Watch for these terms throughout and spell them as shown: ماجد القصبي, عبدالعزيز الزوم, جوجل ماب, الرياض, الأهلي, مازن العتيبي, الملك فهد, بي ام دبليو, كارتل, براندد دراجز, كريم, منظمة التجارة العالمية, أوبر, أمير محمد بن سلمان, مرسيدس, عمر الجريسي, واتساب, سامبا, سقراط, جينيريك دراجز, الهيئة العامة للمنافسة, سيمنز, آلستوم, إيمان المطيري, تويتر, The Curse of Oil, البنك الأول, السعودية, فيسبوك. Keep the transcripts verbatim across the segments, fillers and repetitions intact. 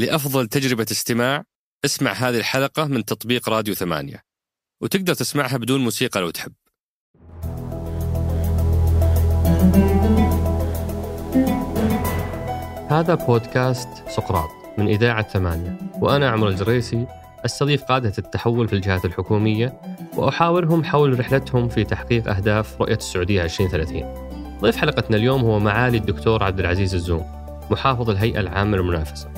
لأفضل تجربة استماع اسمع هذه الحلقة من تطبيق راديو ثمانية، وتقدر تسمعها بدون موسيقى لو تحب. هذا بودكاست سقراط من إذاعة ثمانية، وأنا عمر الجريسي أستضيف قادة التحول في الجهات الحكومية وأحاورهم حول رحلتهم في تحقيق أهداف رؤية السعودية عشرين ثلاثين. ضيف حلقتنا اليوم هو معالي الدكتور عبدالعزيز الزوم، محافظ الهيئة العامة للمنافسة.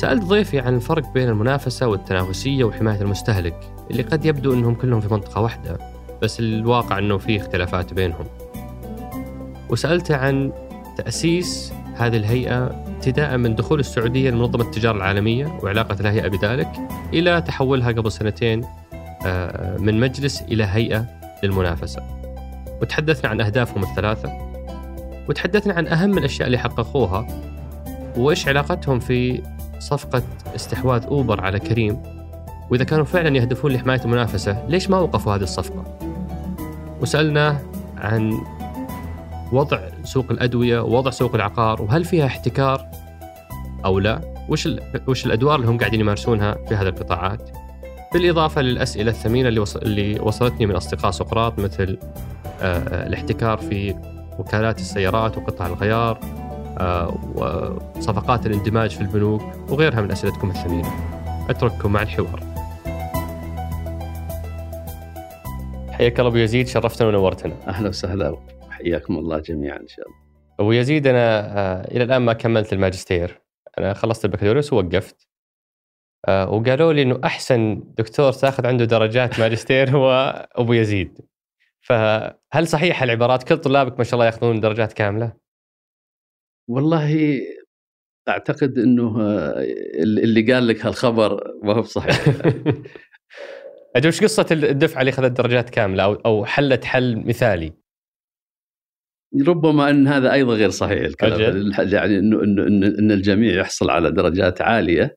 سألت ضيفي عن الفرق بين المنافسة والتنافسية وحماية المستهلك، اللي قد يبدو أنهم كلهم في منطقة واحدة، بس الواقع أنه فيه اختلافات بينهم. وسألته عن تأسيس هذه الهيئة ابتداء من دخول السعودية لمنظمة التجارة العالمية وعلاقة الهيئة بذلك، إلى تحولها قبل سنتين من مجلس إلى هيئة للمنافسة. وتحدثنا عن أهدافهم الثلاثة، وتحدثنا عن أهم الأشياء اللي حققوها، وإيش علاقتهم في صفقة استحواذ أوبر على كريم، وإذا كانوا فعلا يهدفون لحماية المنافسة ليش ما وقفوا هذه الصفقة. وسألناه عن وضع سوق الأدوية ووضع سوق العقار، وهل فيها احتكار أو لا، وش, وش الأدوار اللي هم قاعدين يمارسونها في هذه القطاعات، بالإضافة للأسئلة الثمينة اللي, وصل اللي وصلتني من أصدقاء سقراط، مثل آه الاحتكار في وكالات السيارات وقطاع الغيار، آه وصفقات الاندماج في البنوك، وغيرها من أسئلتكم الثمينة. أترككم مع الحوار. حياك الله أبو يزيد، شرفتنا ونورتنا. أهلا وسهلا، حياكم الله جميعا إن شاء الله. أبو يزيد، أنا إلى الآن ما كملت الماجستير، أنا خلصت البكالوريوس ووقفت، وقالوا لي أنه أحسن دكتور تأخذ عنده درجات ماجستير هو أبو يزيد، فهل صحيح العبارات؟ كل طلابك ما شاء الله يأخذون درجات كاملة؟ والله أعتقد أنه اللي قال لك هالخبر ما هو صحيح. أجل، وش قصة الدفعة اللي خذت درجات كاملة أو حلت حل مثالي؟ ربما أن هذا أيضا غير صحيح الكلام، يعني إنه إن, إن الجميع يحصل على درجات عالية،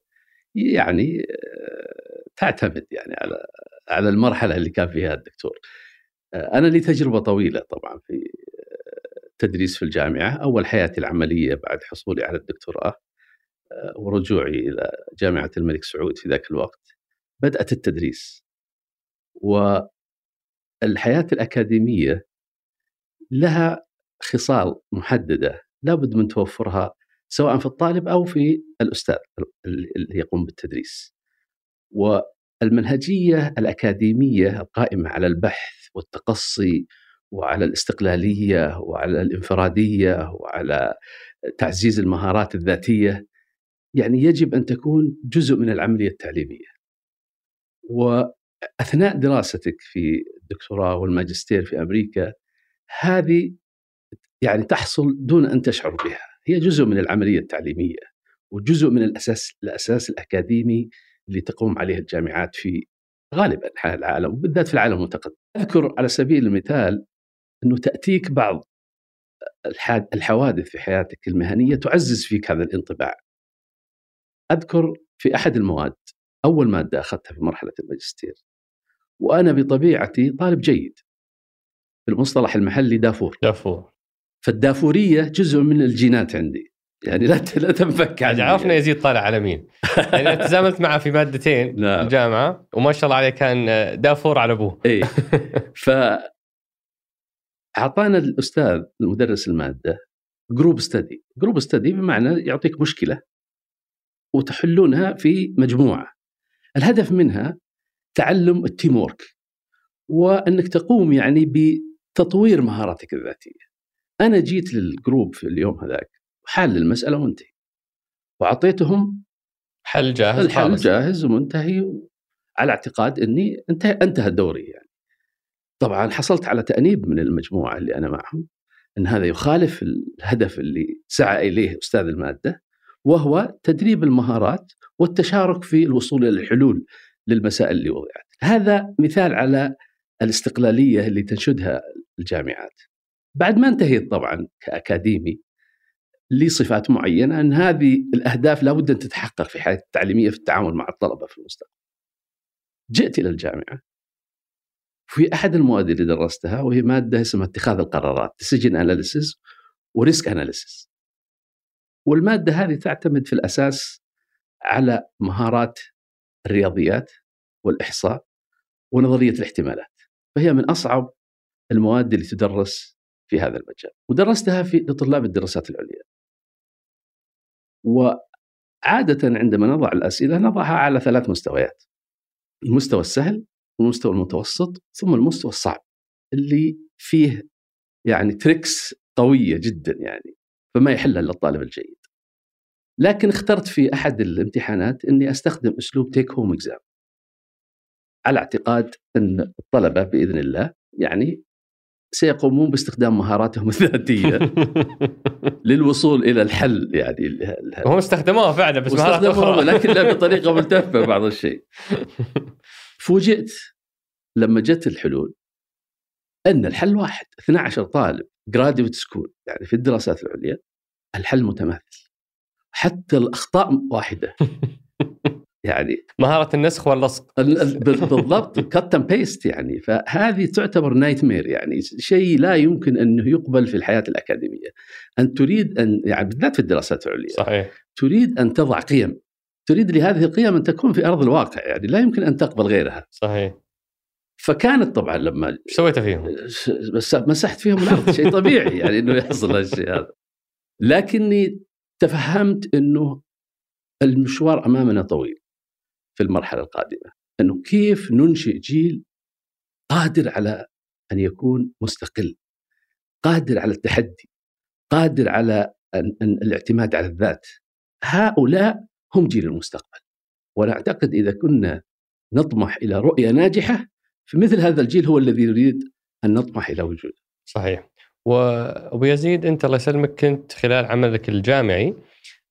يعني تعتمد يعني على على المرحلة اللي كان فيها الدكتور. أنا لي تجربة طويلة طبعا في التدريس في الجامعة، أول حياتي العملية بعد حصولي على الدكتوراه ورجوعي إلى جامعة الملك سعود في ذاك الوقت بدأت التدريس، والحياة الأكاديمية لها خصال محددة لابد من توفرها سواء في الطالب أو في الأستاذ اللي يقوم بالتدريس، والمنهجية الأكاديمية القائمة على البحث والتقصي وعلى الاستقلالية وعلى الانفرادية وعلى تعزيز المهارات الذاتية، يعني يجب أن تكون جزء من العملية التعليمية. وأثناء دراستك في الدكتوراه والماجستير في أمريكا هذه يعني تحصل دون أن تشعر بها، هي جزء من العملية التعليمية وجزء من الأساس الأساس الأكاديمي اللي تقوم عليه الجامعات في غالباً العالم، وبالذات في العالم المتقدم. أذكر على سبيل المثال أنه تأتيك بعض الحوادث في حياتك المهنية تعزز فيك هذا الانطباع. أذكر في أحد المواد، أول مادة أخذتها في مرحلة الماجستير، وأنا بطبيعتي طالب جيد، بالمصطلح المحلي دافور. دافور. فالدافورية جزء من الجينات عندي، يعني لا لا تنفك عني. عرفنا يزيد طالع على مين. يعني تزاملت معه في مادتين في الجامعة، وما شاء الله عليه كان دافور على أبوه. إيه. فأعطانا الأستاذ المدرس المادة جروب ستدي، جروب ستدي بمعنى يعطيك مشكلة وتحلونها في مجموعة، الهدف منها تعلم التيمورك وأنك تقوم يعني بتطوير مهاراتك الذاتية. أنا جيت للجروب في اليوم هذاك حل المسألة وانتهي، وعطيتهم حل جاهز، الحل خالص. جاهز ومنتهي، على اعتقاد أني انتهى, انتهى دوري يعني. طبعا حصلت على تأنيب من المجموعة اللي أنا معهم أن هذا يخالف الهدف اللي سعى إليه أستاذ المادة، وهو تدريب المهارات والتشارك في الوصول إلى الحلول للمسائل اللي وضعت. هذا مثال على الاستقلالية اللي تنشدها الجامعات. بعد ما انتهيت طبعا كأكاديمي لي صفات معينة، أن هذه الأهداف لا بد أن تتحقق في حياتي التعليمية في التعامل مع الطلبة في المستقبل. جئت إلى الجامعة في أحد المواد اللي درستها، وهي مادة اسمها اتخاذ القرارات، decision analysis و risk analysis، والمادة هذه تعتمد في الأساس على مهارات الرياضيات والإحصاء ونظرية الاحتمالات، فهي من أصعب المواد اللي تدرس في هذا المجال، ودرستها في لطلاب الدراسات العليا. وعادة عندما نضع الأسئلة نضعها على ثلاث مستويات: المستوى السهل، والمستوى المتوسط، ثم المستوى الصعب اللي فيه يعني تريكس قوية جدا يعني، فما يحلها إلا الطالب الجيد. لكن اخترت في أحد الامتحانات أني أستخدم أسلوب تيك هوم إكزام، على اعتقاد أن الطلبة بإذن الله يعني سيقومون باستخدام مهاراتهم الذاتية للوصول إلى الحل يعني. الحل. هم استخدموها فعلا، بس مهارات أخرى، لكن لا بطريقة ملتفة بعض الشيء. فوجئت لما جت الحلول أن الحل واحد، اثنا عشر طالب graduate school يعني في الدراسات العليا، الحل متماثل، حتى الأخطاء واحدة يعني مهارة النسخ واللصق بالضبط، cut and paste يعني. فهذه تعتبر نايتمير يعني، شيء لا يمكن أنه يقبل في الحياة الأكاديمية. أن تريد أن يعني بالذات في الدراسات العليا صحيح. تريد أن تضع قيم، تريد لهذه القيم أن تكون في أرض الواقع يعني، لا يمكن أن تقبل غيرها صحيح. فكانت طبعا لما سويت فيهم بس مسحت فيهم الأرض، شيء طبيعي يعني إنه يحصل هالشيء هذا. لكني تفهمت إنه المشوار أمامنا طويل في المرحلة القادمة، أنه كيف ننشئ جيل قادر على أن يكون مستقل، قادر على التحدي، قادر على أن الاعتماد على الذات. هؤلاء هم جيل المستقبل، وأنا أعتقد إذا كنا نطمح إلى رؤية ناجحة فمثل هذا الجيل هو الذي نريد أن نطمح إلى وجوده. صحيح. وأبو يزيد أنت الله يسلمك كنت خلال عملك الجامعي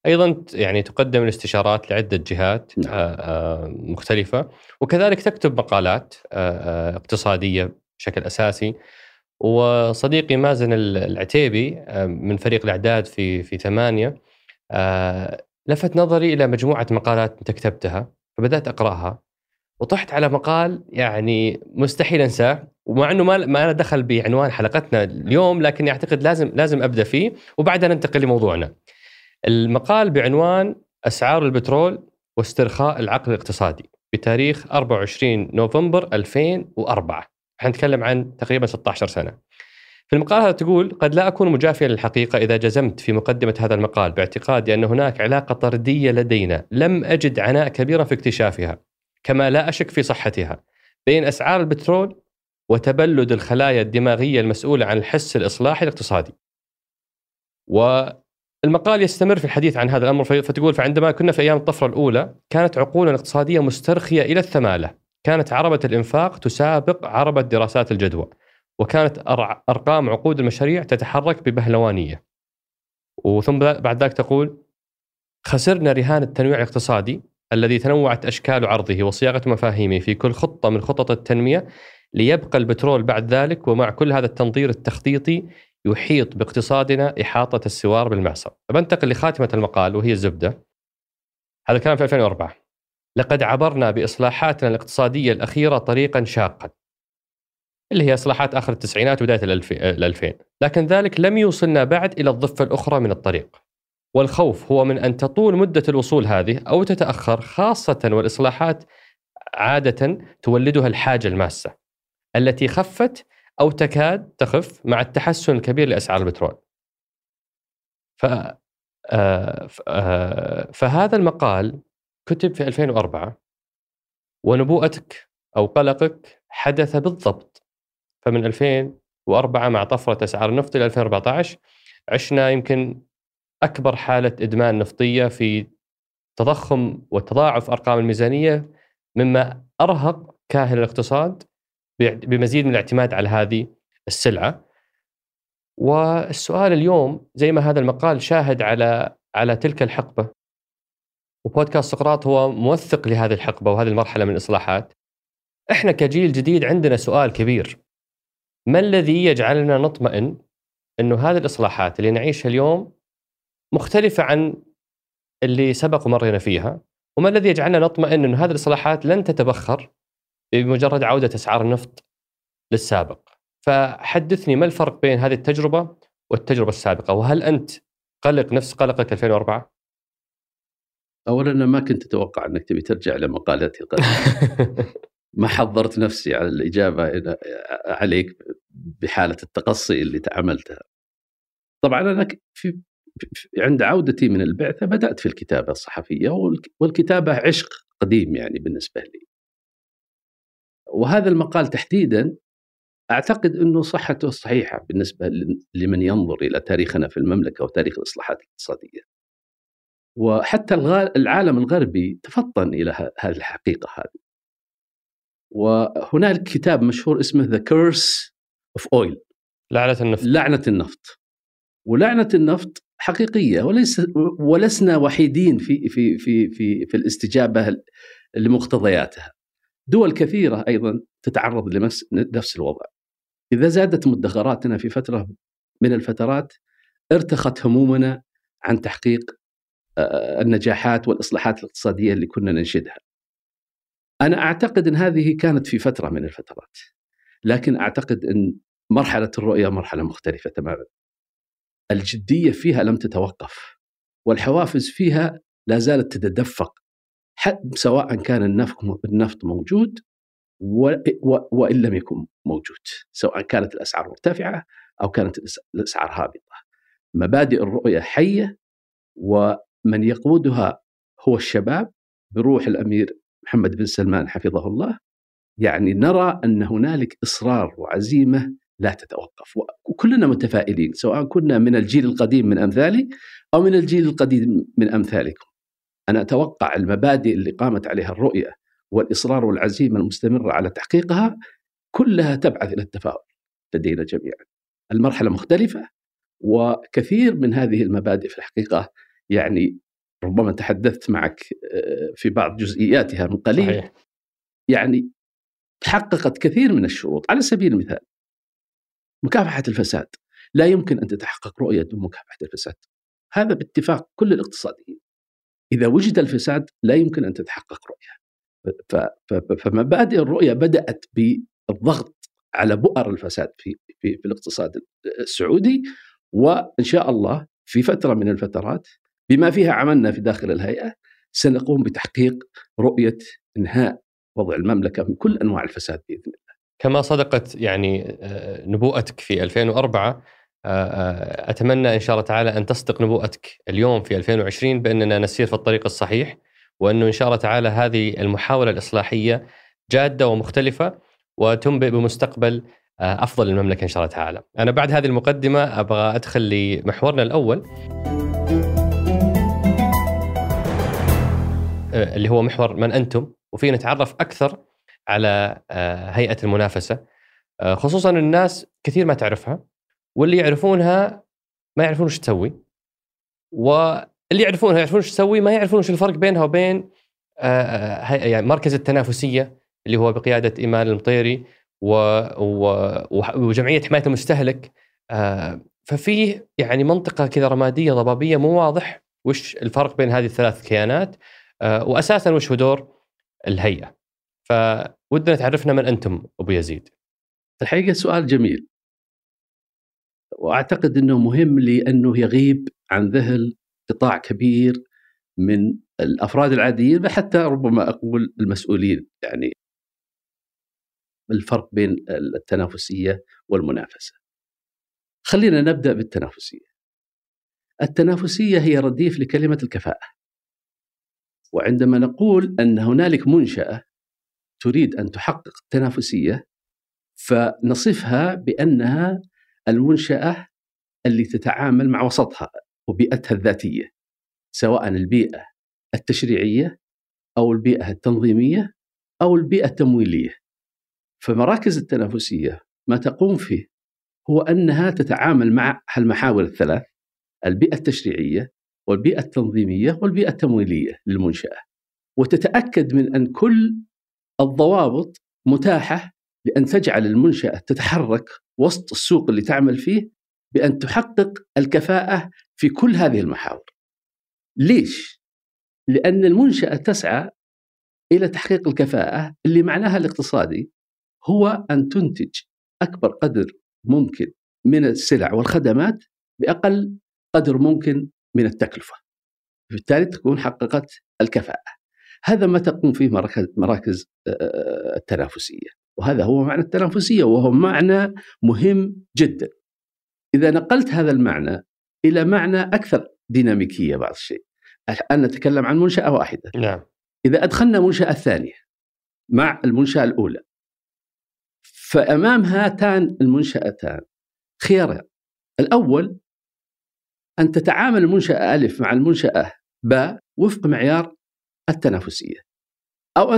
أيضاً يعني تقدم الاستشارات لعدة جهات نعم. مختلفة، وكذلك تكتب مقالات اقتصادية بشكل أساسي. وصديقي مازن العتيبي من فريق الإعداد في في ثمانية لفت نظري إلى مجموعة مقالات أنت كتبتها، فبدأت أقرأها وطحت على مقال يعني مستحيل أنساه، ومع أنه ما ما أنا دخل بعنوان حلقتنا اليوم، لكن أعتقد لازم لازم أبدأ فيه وبعدها ننتقل لموضوعنا. المقال بعنوان أسعار البترول واسترخاء العقل الاقتصادي، بتاريخ أربعة وعشرين نوفمبر ألفين وأربعة. حنتكلم عن تقريبا ستة عشر سنة. في المقال هذا تقول: قد لا أكون مجافيا للحقيقة إذا جزمت في مقدمة هذا المقال باعتقادي أن هناك علاقة طردية لدينا لم أجد عناء كبيرا في اكتشافها، كما لا أشك في صحتها، بين أسعار البترول وتبلد الخلايا الدماغية المسؤولة عن الحس الإصلاحي الاقتصادي. و المقال يستمر في الحديث عن هذا الأمر، فتقول: فعندما كنا في أيام الطفرة الأولى كانت عقولنا الاقتصادية مسترخية إلى الثمالة، كانت عربة الإنفاق تسابق عربة دراسات الجدوى، وكانت أرقام عقود المشاريع تتحرك ببهلوانية. وثم بعد ذلك تقول: خسرنا رهان التنويع الاقتصادي الذي تنوعت أشكال عرضه وصياغة مفاهيمه في كل خطة من خطط التنمية، ليبقى البترول بعد ذلك ومع كل هذا التنظير التخطيطي يحيط باقتصادنا إحاطة السوار بالمعصر. فبنتقل لخاتمة المقال وهي الزبدة. هذا الكلام في ألفين وأربعة. لقد عبرنا بإصلاحاتنا الاقتصادية الأخيرة طريقا شاقا، اللي هي إصلاحات آخر التسعينات وبداية الألفين، لكن ذلك لم يوصلنا بعد إلى الضفة الأخرى من الطريق، والخوف هو من أن تطول مدة الوصول هذه أو تتأخر، خاصة والإصلاحات عادة تولدها الحاجة الماسة التي خفت أو تكاد تخف مع التحسن الكبير لأسعار البترول. ف... فهذا المقال كتب في ألفين وأربعة، ونبوءتك أو قلقك حدث بالضبط. فمن ألفين وأربعة مع طفرة أسعار النفط إلى ألفين وأربعة عشر عشنا يمكن أكبر حالة إدمان نفطية في تضخم وتضاعف أرقام الميزانية، مما أرهق كاهل الاقتصاد بمزيد من الاعتماد على هذه السلعة. والسؤال اليوم زي ما هذا المقال شاهد على على تلك الحقبة، وبودكاست سقراط هو موثق لهذه الحقبة وهذه المرحلة من الإصلاحات، إحنا كجيل جديد عندنا سؤال كبير: ما الذي يجعلنا نطمئن أنه هذه الإصلاحات اللي نعيشها اليوم مختلفة عن اللي سبق ومرينا فيها؟ وما الذي يجعلنا نطمئن أن هذه الإصلاحات لن تتبخر بمجرد عودة أسعار النفط للسابق؟ فحدثني ما الفرق بين هذه التجربة والتجربة السابقة، وهل أنت قلق نفس قلقك ألفين وأربعة؟ أولا أنا ما كنت أتوقع أنك تبي ترجع لمقالتي القديمة. ما حضرت نفسي على الإجابة عليك بحالة التقصي اللي تعاملتها. طبعا أنا في عند عودتي من البعثة بدأت في الكتابة الصحفية، والكتابة عشق قديم يعني بالنسبة لي، وهذا المقال تحديدا أعتقد أنه صحته صحيحة بالنسبة لمن ينظر إلى تاريخنا في المملكة وتاريخ الإصلاحات الاقتصادية، وحتى العالم الغربي تفطن إلى هذه الحقيقة هذه. وهناك كتاب مشهور اسمه The Curse of Oil، لعنة النفط. لعنة النفط ولعنة النفط حقيقية، وليس ولسنا وحيدين في في في في في الاستجابة لمقتضياتها. دول كثيرة أيضا تتعرض لنفس الوضع. إذا زادت مدخراتنا في فترة من الفترات ارتخت همومنا عن تحقيق النجاحات والإصلاحات الاقتصادية اللي كنا ننشدها. أنا أعتقد أن هذه كانت في فترة من الفترات، لكن أعتقد أن مرحلة الرؤية مرحلة مختلفة تماما. الجدية فيها لم تتوقف، والحوافز فيها لا زالت تتدفق، سواء كان النفط موجود وإن لم يكن موجود، سواء كانت الأسعار مرتفعة أو كانت الأسعار هابطة. مبادئ الرؤية حية، ومن يقودها هو الشباب بروح الأمير محمد بن سلمان حفظه الله. يعني نرى أن هنالك إصرار وعزيمة لا تتوقف، وكلنا متفائلين، سواء كنا من الجيل القديم من أمثالي أو من الجيل القديم من أمثالكم. أنا أتوقع المبادئ اللي قامت عليها الرؤية والإصرار والعزيمة المستمرة على تحقيقها كلها تبعث إلى التفاؤل لدينا جميعا. المرحلة مختلفة، وكثير من هذه المبادئ في الحقيقة يعني ربما تحدثت معك في بعض جزئياتها من قليل. صحيح. يعني تحققت كثير من الشروط. على سبيل المثال مكافحة الفساد، لا يمكن أن تتحقق رؤية دون مكافحة الفساد، هذا باتفاق كل الاقتصاديين. إذا وجد الفساد لا يمكن أن تتحقق رؤية. فمبادئ الرؤية بدأت بالضغط على بؤر الفساد في, في, في الاقتصاد السعودي، وإن شاء الله في فترة من الفترات بما فيها عملنا في داخل الهيئة سنقوم بتحقيق رؤية إنهاء وضع المملكة من كل أنواع الفساد بإذن الله. كما صدقت يعني نبوءتك في ألفين وأربعة، أتمنى إن شاء الله تعالى أن تصدق نبوءتك اليوم في ألفين وعشرين بأننا نسير في الطريق الصحيح، وأنه إن شاء الله تعالى هذه المحاولة الإصلاحية جادة ومختلفة وتنبئ بمستقبل أفضل للمملكة إن شاء الله تعالى. أنا بعد هذه المقدمة أبغى أدخل لمحورنا الأول اللي هو محور من أنتم، وفيه نتعرف أكثر على هيئة المنافسة، خصوصاً الناس كثير ما تعرفها، واللي يعرفونها ما يعرفون وش تسوي، واللي يعرفونها يعرفون وش تسوي، ما يعرفون وش الفرق بينها وبين يعني مركز التنافسية اللي هو بقيادة إيمان المطيري وجمعية حماية المستهلك. ففيه يعني منطقة كذا رمادية ضبابية مو واضح وش الفرق بين هذه الثلاث كيانات، وأساساً وش هو دور الهيئة. فودنا تعرفنا من أنتم أبو يزيد. الحقيقة سؤال جميل، وأعتقد أنه مهم لأنه يغيب عن ذهن قطاع كبير من الأفراد العاديين، بل حتى ربما أقول المسؤولين، يعني الفرق بين التنافسية والمنافسة. خلينا نبدأ بالتنافسية. التنافسية هي رديف لكلمة الكفاءة، وعندما نقول أن هنالك منشأة تريد أن تحقق التنافسية فنصفها بأنها المنشأة اللي تتعامل مع وسطها وبيئتها الذاتية، سواء البيئة التشريعية أو البيئة التنظيمية أو البيئة التمويلية. فمراكز التنافسية ما تقوم فيه هو أنها تتعامل مع هالمحاور الثلاث، البيئة التشريعية والبيئة التنظيمية والبيئة التمويلية للمنشأة، وتتأكد من أن كل الضوابط متاحة لأن تجعل المنشأة تتحرك وسط السوق اللي تعمل فيه بأن تحقق الكفاءة في كل هذه المحاور. ليش؟ لأن المنشأة تسعى إلى تحقيق الكفاءة اللي معناها الاقتصادي هو أن تنتج أكبر قدر ممكن من السلع والخدمات بأقل قدر ممكن من التكلفة. بالتالي تكون حققت الكفاءة. هذا ما تقوم فيه مراكز التنافسية، وهذا هو معنى التنافسية، وهو معنى مهم جدا. إذا نقلت هذا المعنى إلى معنى أكثر ديناميكية بعض الشيء، الآن نتكلم عن منشأة واحدة، نعم. إذا أدخلنا منشأة ثانية مع المنشأة الأولى، فأمام هاتان المنشأتان خياران. الأول أن تتعامل المنشأة ألف مع المنشأة باء وفق معيار التنافسية، أو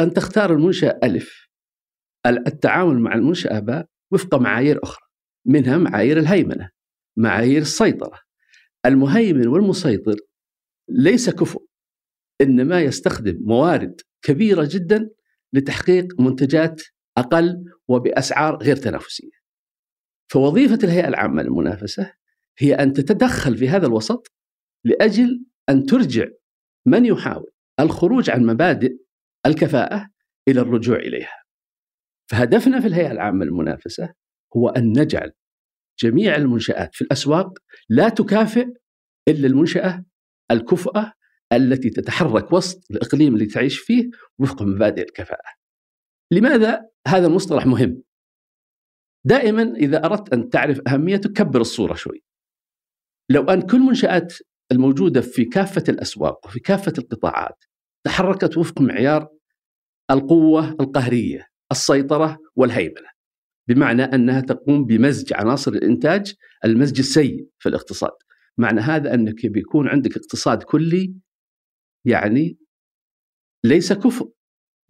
أن تختار المنشأة ألف التعامل مع المنشأة باء وفق معايير أخرى، منها معايير الهيمنة، معايير السيطرة. المهيمن والمسيطر ليس كفؤ، إنما يستخدم موارد كبيرة جدا لتحقيق منتجات أقل وبأسعار غير تنافسية. فوظيفة الهيئة العامة للمنافسة هي أن تتدخل في هذا الوسط لأجل أن ترجع من يحاول الخروج عن مبادئ الكفاءة إلى الرجوع إليها. فهدفنا في الهيئة العامة للمنافسة هو أن نجعل جميع المنشآت في الأسواق لا تكافئ إلا المنشأة الكفؤة التي تتحرك وسط الإقليم اللي تعيش فيه وفق مبادئ الكفاءة. لماذا هذا المصطلح مهم؟ دائما إذا أردت أن تعرف أهميته كبر الصورة شوي. لو أن كل منشآت الموجودة في كافة الأسواق وفي كافة القطاعات تحركت وفق معيار القوة القهرية، السيطرة والهيمنة، بمعنى أنها تقوم بمزج عناصر الإنتاج، المزج السيء في الاقتصاد، معنى هذا أنك بيكون عندك اقتصاد كلي يعني ليس كفؤ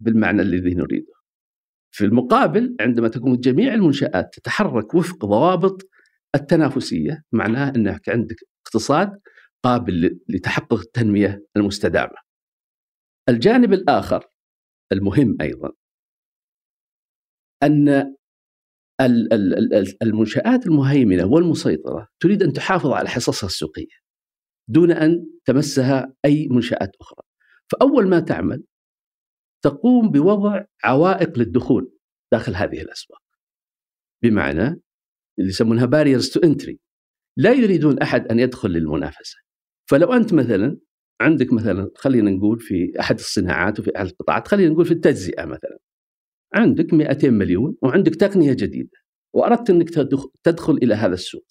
بالمعنى الذي نريده. في المقابل عندما تكون جميع المنشآت تتحرك وفق ضوابط التنافسية، معناها أنك عندك اقتصاد قابل لتحقق التنمية المستدامة. الجانب الآخر المهم أيضا أن المنشآت المهيمنة والمسيطرة تريد أن تحافظ على حصصها السوقية دون أن تمسها أي منشآت أخرى. فأول ما تعمل تقوم بوضع عوائق للدخول داخل هذه الأسواق، بمعنى اللي يسمونها barriers to entry. لا يريدون أحد أن يدخل للمنافسة. فلو أنت مثلا عندك مثلا خلينا نقول في أحد الصناعات وفي أحد القطاعات، خلينا نقول في التجزئة مثلا، عندك مئتين مليون وعندك تقنية جديدة وأردت أنك تدخل إلى هذا السوق،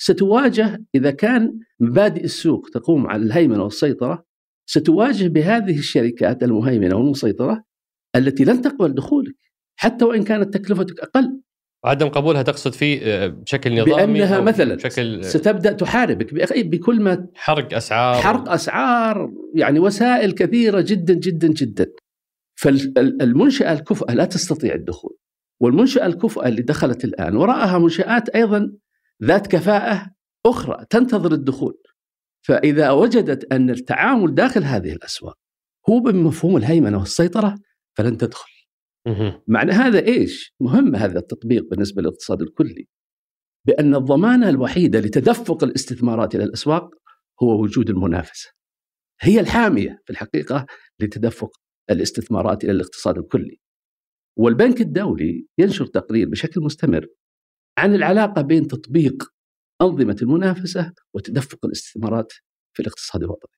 ستواجه إذا كان مبادئ السوق تقوم على الهيمنة والسيطرة، ستواجه بهذه الشركات المهيمنة والمسيطرة التي لن تقبل دخولك حتى وإن كانت تكلفتك أقل. عدم قبولها تقصد فيه بشكل نظامي، بأنها مثلا بشكل ستبدأ تحاربك بكل ما حرق أسعار حرق أسعار يعني وسائل كثيرة جدا جدا جدا. فالمنشأة الكفؤة لا تستطيع الدخول، والمنشأة الكفؤة اللي دخلت الآن وراءها منشآت أيضا ذات كفاءة أخرى تنتظر الدخول. فإذا وجدت أن التعامل داخل هذه الأسواق هو بمفهوم الهيمنة والسيطرة فلن تدخل. معنى هذا إيش؟ مهم هذا التطبيق بالنسبة للاقتصاد الكلي، بأن الضمانة الوحيدة لتدفق الاستثمارات إلى الأسواق هو وجود المنافسة، هي الحامية في الحقيقة لتدفق الاستثمارات إلى الاقتصاد الكلي. والبنك الدولي ينشر تقرير بشكل مستمر عن العلاقة بين تطبيق أنظمة المنافسة وتدفق الاستثمارات في الاقتصاد الوطني،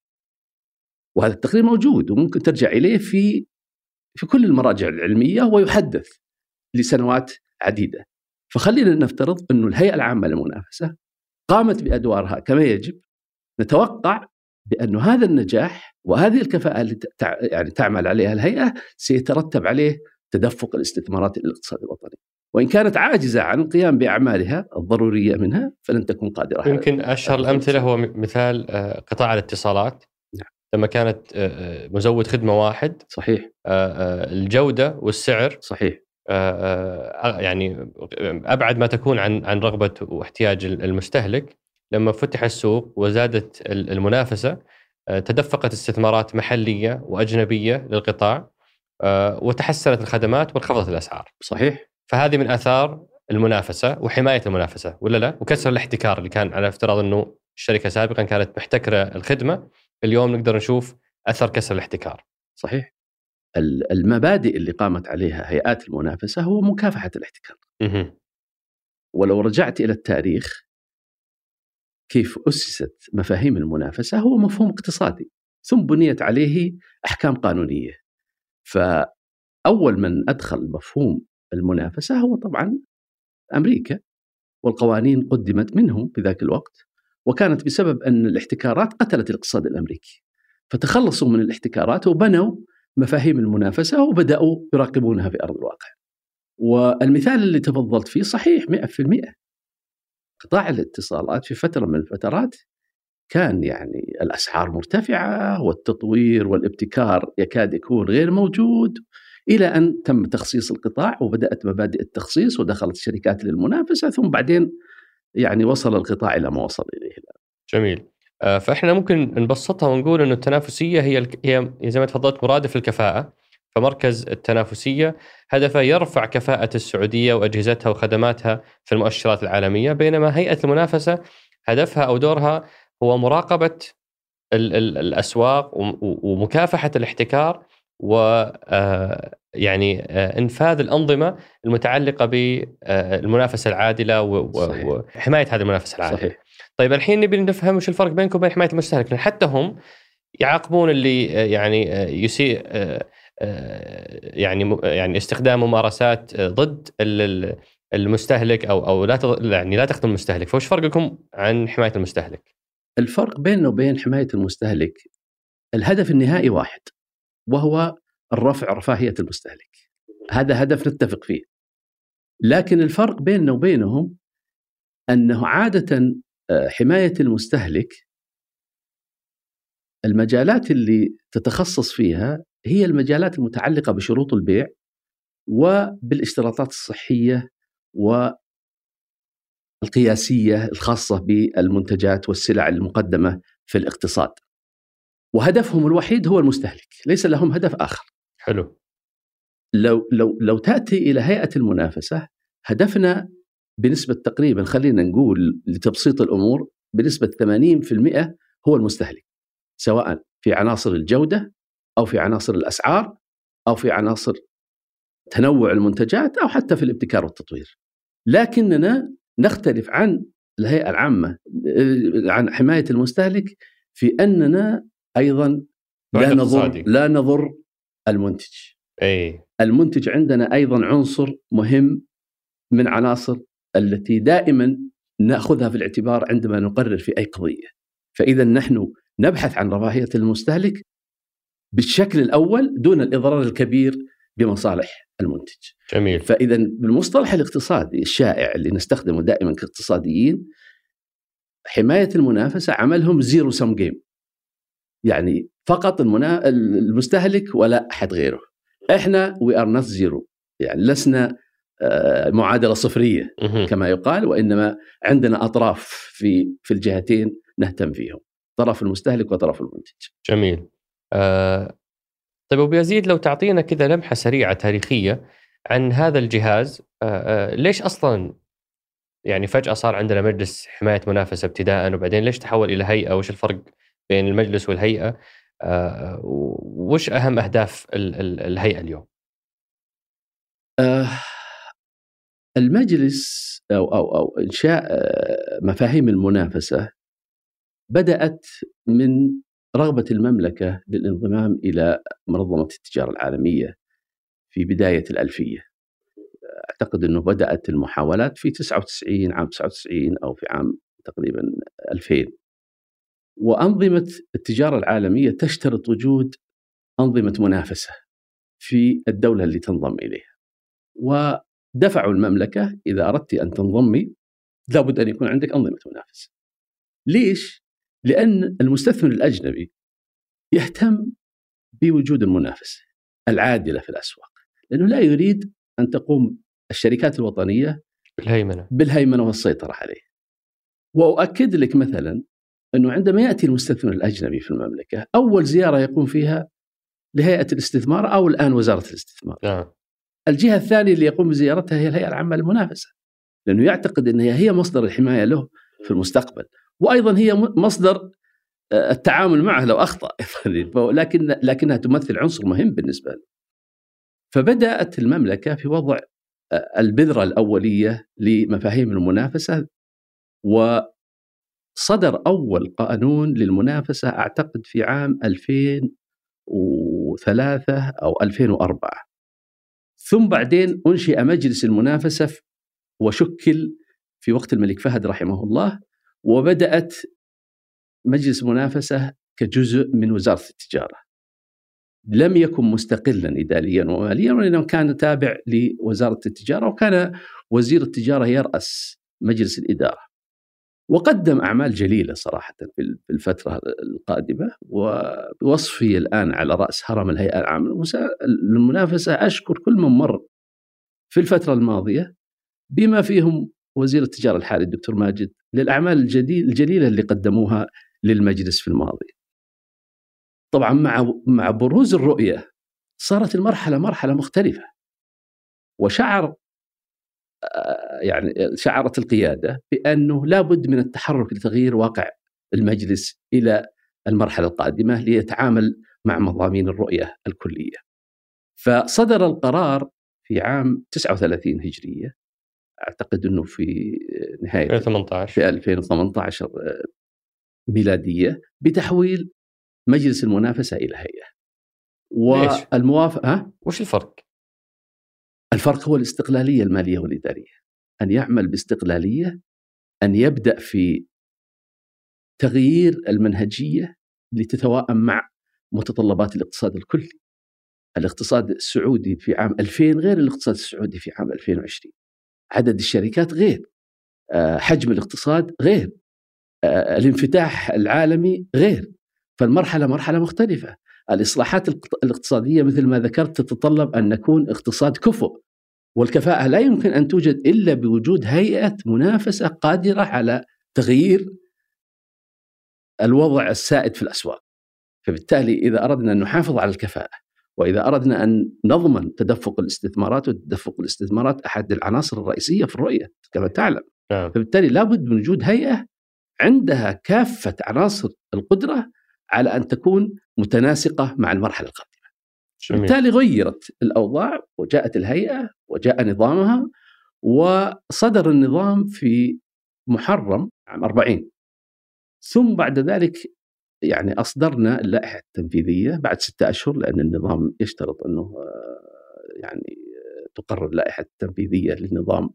وهذا التقرير موجود وممكن ترجع إليه في في كل المراجع العلمية ويحدث لسنوات عديدة. فخلينا نفترض أن الهيئة العامة للمنافسة قامت بأدوارها كما يجب، نتوقع بأن هذا النجاح وهذه الكفاءة التي يعني تعمل عليها الهيئة سيترتب عليه تدفق الاستثمارات إلى الاقتصاد الوطني. وإن كانت عاجزة عن القيام بأعمالها الضرورية منها فلن تكون قادرة. يمكن أشهر الأمثلة هو مثال قطاع الاتصالات، لما كانت مزود خدمة واحد صحيح، الجودة والسعر صحيح يعني أبعد ما تكون عن عن رغبة واحتياج المستهلك. لما فتح السوق وزادت المنافسة تدفقت استثمارات محلية وأجنبية للقطاع وتحسنت الخدمات وانخفضت الأسعار صحيح. فهذه من آثار المنافسة وحماية المنافسة ولا لا، وكسر الاحتكار اللي كان على افتراض أنه الشركة سابقا كانت محتكرة الخدمة، اليوم نقدر نشوف أثر كسر الاحتكار صحيح. المبادئ اللي قامت عليها هيئات المنافسة هو مكافحة الاحتكار. ولو رجعت إلى التاريخ كيف أسست مفاهيم المنافسة هو مفهوم اقتصادي ثم بنيت عليه أحكام قانونية. فأول من أدخل مفهوم المنافسة هو طبعا أمريكا، والقوانين قدمت منهم في ذاك الوقت، وكانت بسبب أن الاحتكارات قتلت الاقتصاد الأمريكي، فتخلصوا من الاحتكارات وبنوا مفاهيم المنافسة وبدأوا يراقبونها في أرض الواقع. والمثال اللي تفضلت فيه صحيح مئة بالمئة، قطاع الاتصالات في فترة من الفترات كان يعني الأسعار مرتفعة والتطوير والابتكار يكاد يكون غير موجود، إلى أن تم تخصيص القطاع وبدأت مبادئ التخصيص ودخلت الشركات للمنافسة، ثم بعدين يعني وصل القطاع إلى ما وصل إليه. جميل. فإحنا ممكن نبسطها ونقول أن التنافسية هي هي زي ما تفضلت مرادف الكفاءة. فمركز التنافسية هدفه يرفع كفاءة السعودية وأجهزتها وخدماتها في المؤشرات العالمية، بينما هيئة المنافسة هدفها أو دورها هو مراقبة ال ال الأسواق ومكافحة الاحتكار، ويعني إنفاذ الأنظمة المتعلقة بالمنافسة العادلة وحماية هذه المنافسة العادلة. صحيح. طيب الحين نبي نفهم وش الفرق بينكم وبين حماية المستهلك، لأن حتى هم يعاقبون اللي يعني يسيء يعني يعني استخدام ممارسات ضد المستهلك او او لا يعني لا تخدم المستهلك، فوش فرقكم عن حماية المستهلك؟ الفرق بيننا وبين حماية المستهلك الهدف النهائي واحد، وهو الرفع رفاهية المستهلك. هذا هدف نتفق فيه، لكن الفرق بيننا وبينهم أنه عادة حماية المستهلك المجالات اللي تتخصص فيها هي المجالات المتعلقة بشروط البيع وبالاشتراطات الصحية والقياسية الخاصة بالمنتجات والسلع المقدمة في الاقتصاد، وهدفهم الوحيد هو المستهلك، ليس لهم هدف آخر. حلو. لو, لو, لو تأتي إلى هيئة المنافسة هدفنا بنسبة تقريبا خلينا نقول لتبسيط الأمور بنسبة ثمانين بالمئة هو المستهلك، سواء في عناصر الجودة أو في عناصر الأسعار أو في عناصر تنوع المنتجات أو حتى في الابتكار والتطوير. لكننا نختلف عن الهيئة العامة عن حماية المستهلك في أننا أيضا لا نضر, لا نضر المنتج. أي. المنتج عندنا أيضا عنصر مهم من عناصر التي دائما نأخذها في الاعتبار عندما نقرر في أي قضية. فإذا نحن نبحث عن رفاهية المستهلك بالشكل الأول دون الإضرار الكبير بمصالح المنتج. جميل. فإذا بالمصطلح الاقتصادي الشائع اللي نستخدمه دائما كاقتصاديين، حماية المنافسة عملهم زيرو سم جيم، يعني فقط المنا... المستهلك ولا أحد غيره. إحنا we are not zero، يعني لسنا معادلة صفرية كما يقال، وإنما عندنا أطراف في في الجهتين نهتم فيهم، طرف المستهلك وطرف المنتج. جميل. آه، طيب أبو يزيد لو تعطينا كذا لمحة سريعة تاريخية عن هذا الجهاز، آه، آه، ليش أصلا يعني فجأة صار عندنا مجلس حماية منافسة ابتداء، وبعدين ليش تحول إلى هيئة، وش الفرق بين المجلس والهيئة، آه، وش أهم أهداف ال ال الهيئة اليوم؟ آه، المجلس أو, أو, أو إنشاء مفاهيم المنافسة بدأت من رغبة المملكة للانضمام إلى منظمة التجارة العالمية في بداية الألفية. أعتقد أنه بدأت المحاولات في تسعة وتسعين عام تسعة وتسعين أو في عام تقريبا ألفين، وأنظمة التجارة العالمية تشترط وجود أنظمة منافسة في الدولة اللي تنضم إليها، ودفعوا المملكة إذا أردت أن تنضمي لابد أن يكون عندك أنظمة منافسة. ليش؟ لأن المستثمر الأجنبي يهتم بوجود المنافسة العادلة في الأسواق، لأنه لا يريد أن تقوم الشركات الوطنية بالهيمنة بالهيمنة والسيطرة عليه. وأؤكد لك مثلا أنه عندما يأتي المستثمر الأجنبي في المملكة أول زيارة يقوم فيها لهيئة الاستثمار أو الآن وزارة الاستثمار. آه. الجهة الثانية اللي يقوم بزيارتها هي الهيئة العامة للمنافسة، لأنه يعتقد أنها هي مصدر الحماية له في المستقبل، وأيضا هي مصدر التعامل معه لو أخطأ، لكن لكنها تمثل عنصر مهم بالنسبة له. فبدأت المملكة في وضع البذرة الأولية لمفاهيم المنافسة، صدر أول قانون للمنافسة أعتقد في عام ألفين وثلاثة أو ألفين وأربعة، ثم بعدين أنشئ مجلس المنافسة وشكل في وقت الملك فهد رحمه الله، وبدأت مجلس المنافسة كجزء من وزارة التجارة، لم يكن مستقلا إداريا وماليا ولكنه كان تابع لوزارة التجارة، وكان وزير التجارة يرأس مجلس الإدارة، وقدم أعمال جليلة صراحة في الفترة القادمة، وبوصفي الآن على رأس هرم الهيئة العامة للمنافسة أشكر كل من مر في الفترة الماضية بما فيهم وزير التجارة الحالي الدكتور ماجد للأعمال الجليلة اللي قدموها للمجلس في الماضي. طبعا مع مع بروز الرؤية صارت المرحلة مرحلة مختلفة، وشعر يعني شعرت القيادة بأنه لابد من التحرك لتغيير واقع المجلس إلى المرحلة القادمة ليتعامل مع مضامين الرؤية الكلية. فصدر القرار في عام تسعة وثلاثين هجرية، أعتقد أنه في نهاية ألفين وثمانية عشر في ألفين وثمانية عشر ميلادية بتحويل مجلس المنافسة إلى هيئة. والموافقة وش الفرق؟ الفرق هو الاستقلالية المالية والإدارية، أن يعمل باستقلالية، أن يبدأ في تغيير المنهجية لتتوائم مع متطلبات الاقتصاد الكلي. الاقتصاد السعودي في عام ألفين غير الاقتصاد السعودي في عام ألفين وعشرين، عدد الشركات غير، حجم الاقتصاد غير، الانفتاح العالمي غير، فالمرحلة مرحلة مختلفة. الإصلاحات الاقتصادية مثل ما ذكرت تتطلب أن نكون اقتصاد كفؤ، والكفاءة لا يمكن أن توجد إلا بوجود هيئة منافسة قادرة على تغيير الوضع السائد في الأسواق. فبالتالي إذا أردنا أن نحافظ على الكفاءة، وإذا أردنا أن نضمن تدفق الاستثمارات، وتدفق الاستثمارات أحد العناصر الرئيسية في الرؤية كما تعلم، فبالتالي لابد من وجود هيئة عندها كافة عناصر القدرة على أن تكون متناسقة مع المرحلة القادمة. بالتالي غيرت الأوضاع، وجاءت الهيئة وجاء نظامها، وصدر النظام في محرم عام أربعين، ثم بعد ذلك يعني أصدرنا اللائحة التنفيذية بعد ستة أشهر، لأن النظام يشترط أنه يعني تقرر اللائحة التنفيذية للنظام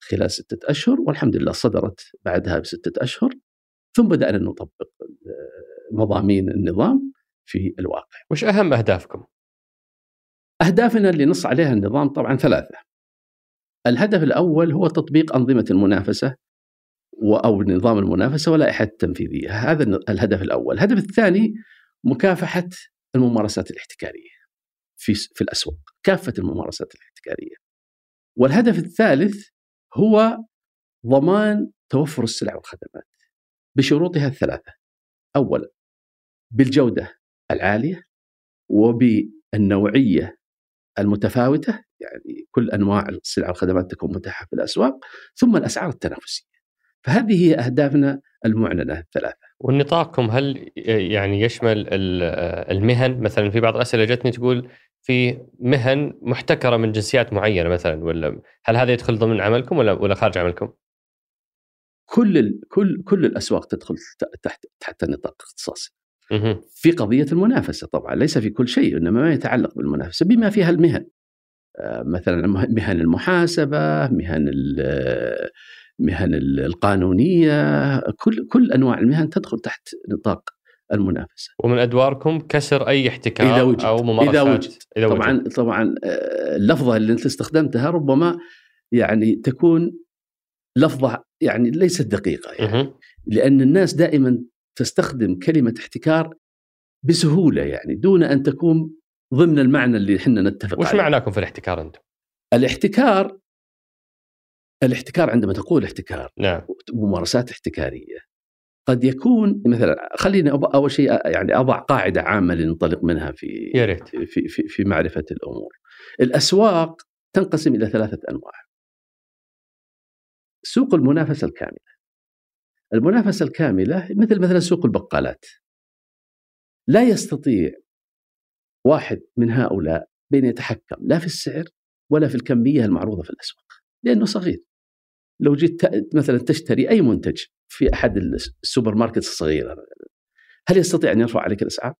خلال ستة أشهر، والحمد لله صدرت بعدها بستة أشهر، ثم بدأنا نطبق مضامين النظام في الواقع. وش أهم أهدافكم؟ أهدافنا اللي نص عليها النظام طبعا ثلاثة. الهدف الأول هو تطبيق أنظمة المنافسة أو نظام المنافسة ولائحة التنفيذية، هذا الهدف الأول. الهدف الثاني مكافحة الممارسات الاحتكارية في في الأسواق، كافة الممارسات الاحتكارية. والهدف الثالث هو ضمان توفر السلع والخدمات بشروطها الثلاثة، أولا بالجودة العالية، وبالنوعية المتفاوتة، يعني كل أنواع السلع والخدمات تكون متاحة في الأسواق، ثم الأسعار التنافسية. فهذه هي أهدافنا المعلنة الثلاثة. والنطاقكم هل يعني يشمل المهن؟ مثلا في بعض الأسئلة جتني تقول في مهن محتكرة من جنسيات معينة مثلا، ولا هل هذا يدخل ضمن عملكم ولا ولا خارج عملكم؟ كل كل كل الأسواق تدخل تحت تحت النطاق الاختصاصي. في قضية المنافسة طبعا ليس في كل شيء، إنما ما يتعلق بالمنافسة بما فيها المهن، مثلا مهن المحاسبة، مهن مهن القانونية، كل كل أنواع المهن تدخل تحت نطاق المنافسة. ومن أدواركم كسر أي احتكار إذا وجد. أو ممارسات إذا وجد. إذا وجد. طبعا طبعا اللفظة اللي أنت استخدمتها ربما يعني تكون لفظة يعني ليست دقيقة، يعني لأن الناس دائما تستخدم كلمة احتكار بسهولة يعني دون أن تكون ضمن المعنى اللي حنا نتفق عليه. وش معناكم في الاحتكار أنتم؟ الاحتكار الاحتكار عندما تقول احتكار، نعم، ممارسات احتكارية قد يكون مثلا، خليني أول شيء يعني أضع قاعدة عامة لننطلق منها في في, في في معرفة الأمور. الأسواق تنقسم إلى ثلاثة أنواع: سوق المنافسة الكاملة. المنافسة الكاملة مثل مثلا سوق البقالات، لا يستطيع واحد من هؤلاء بأن يتحكم لا في السعر ولا في الكمية المعروضة في الأسواق لأنه صغير، لو جيت مثلا تشتري أي منتج في أحد السوبر ماركت الصغيرة، هل يستطيع أن يرفع عليك الأسعار؟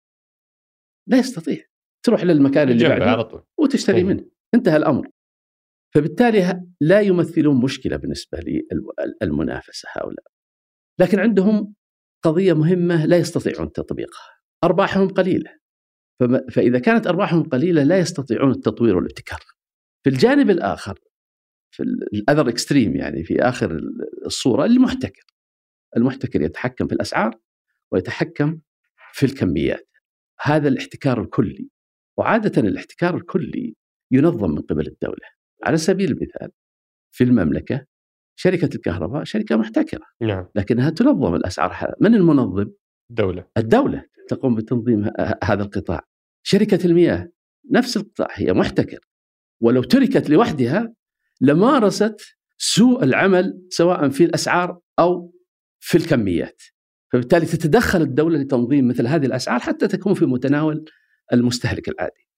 لا يستطيع. تروح للمكان اللي بعده وتشتري منه، انتهى الأمر. فبالتالي لا يمثلون مشكلة بالنسبة للمنافسة هؤلاء، لكن عندهم قضية مهمة لا يستطيعون تطبيقها، أرباحهم قليلة. فإذا كانت أرباحهم قليلة لا يستطيعون التطوير والابتكار. في الجانب الآخر، في الأذر إكستريم، يعني في آخر الصورة، المحتكر. المحتكر يتحكم في الأسعار ويتحكم في الكميات. هذا الاحتكار الكلي، وعادة الاحتكار الكلي ينظم من قبل الدولة. على سبيل المثال في المملكة شركة الكهرباء شركة محتكرة، نعم، لكنها تنظم الأسعار. من المنظم؟ الدولة. الدولة تقوم بتنظيم هذا القطاع. شركة المياه نفس القطاع، هي محتكر، ولو تركت لوحدها لمارست سوء العمل سواء في الأسعار أو في الكميات. فبالتالي تتدخل الدولة لتنظيم مثل هذه الأسعار حتى تكون في متناول المستهلك العادي.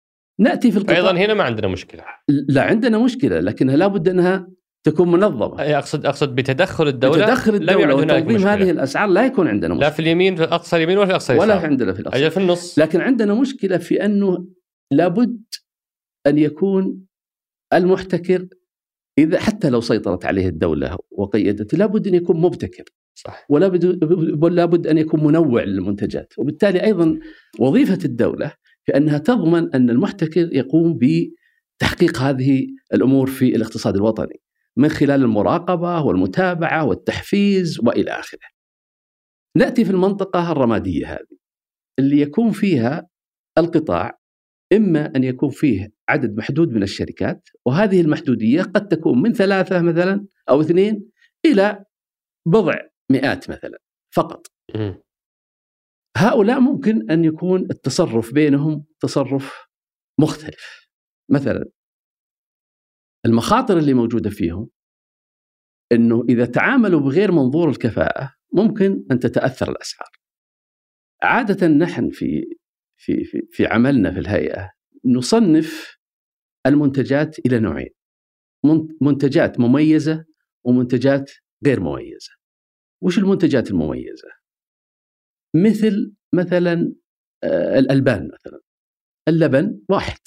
نأتي في القطاع أيضا، هنا ما عندنا مشكلة. لا عندنا مشكلة، لكنها لا بد أنها تكون منظمة. أقصد أقصد بتدخل الدولة. بتدخل الدولة وتنظيم هذه الأسعار لا يكون عندنا مشكلة. لا في اليمين في الأقصى اليمين ولا في الأقصى اليسار. ولا عندنا في الأقصى. في النص. لكن عندنا مشكلة في أنه لا بد أن يكون المحتكر، إذا حتى لو سيطرت عليه الدولة وقيدته، لا بد أن يكون مبتكر. صح. ولا بد أن يكون منوع للمنتجات. وبالتالي أيضا وظيفة الدولة في أنها تضمن أن المحتكر يقوم بتحقيق هذه الأمور في الاقتصاد الوطني من خلال المراقبة والمتابعة والتحفيز وإلى آخره. نأتي في المنطقة الرمادية هذه اللي يكون فيها القطاع إما أن يكون فيه عدد محدود من الشركات، وهذه المحدودية قد تكون من ثلاثة مثلا أو اثنين إلى بضع مئات مثلا فقط. هؤلاء ممكن أن يكون التصرف بينهم تصرف مختلف. مثلا المخاطر اللي موجودة فيهم أنه إذا تعاملوا بغير منظور الكفاءة ممكن أن تتأثر الأسعار. عادة نحن في في في, في عملنا في الهيئة نصنف المنتجات إلى نوعين: منتجات مميزة ومنتجات غير مميزة. وش المنتجات المميزة؟ مثل مثلا الألبان، مثلا اللبن واحد،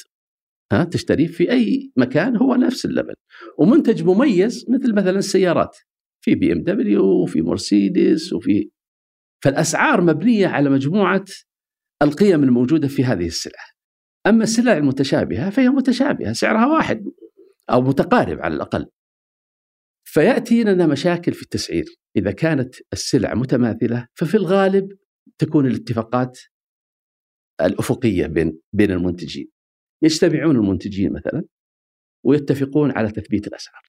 ها، تشتريه في أي مكان هو نفس اللبن. ومنتج مميز مثل مثلا السيارات، في بي ام دبليو وفي مرسيدس وفي. فالأسعار مبنية على مجموعة القيم الموجودة في هذه السلعة. أما السلع المتشابهة فهي متشابهة، سعرها واحد أو متقارب على الأقل. فيأتي لنا مشاكل في التسعير إذا كانت السلع متماثلة. ففي الغالب تكون الاتفاقات الأفقية بين بين المنتجين، يجتمعون المنتجين مثلا ويتفقون على تثبيت الأسعار،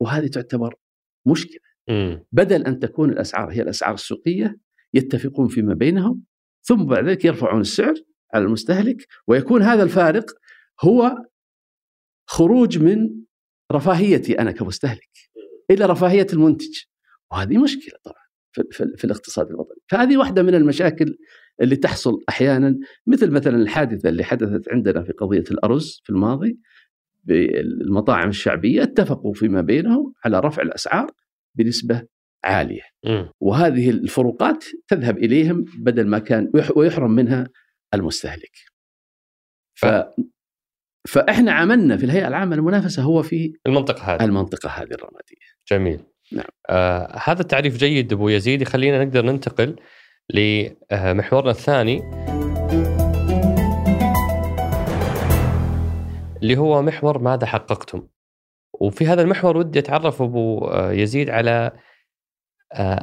وهذه تعتبر مشكلة. م. بدل أن تكون الأسعار هي الأسعار السوقية، يتفقون فيما بينهم ثم بعد ذلك يرفعون السعر على المستهلك، ويكون هذا الفارق هو خروج من رفاهيتي أنا كمستهلك إلى رفاهية المنتج، وهذه مشكلة طبعا في, في الاقتصاد الوطني. فهذه واحدة من المشاكل اللي تحصل أحيانا، مثل مثلا الحادثة اللي حدثت عندنا في قضية الأرز في الماضي. بالمطاعم الشعبية اتفقوا فيما بينهم على رفع الأسعار بنسبة عالية، وهذه الفروقات تذهب إليهم بدل ما كان، ويحرم منها المستهلك. ف... فإحنا عملنا في الهيئة العامة للمنافسة هو في المنطقة هذه المنطقة هذه الرمادية. جميل. نعم. آه هذا التعريف جيد أبو يزيد، يخلينا نقدر ننتقل لمحورنا الثاني اللي هو محور ماذا حققتم. وفي هذا المحور ودي أتعرف أبو يزيد على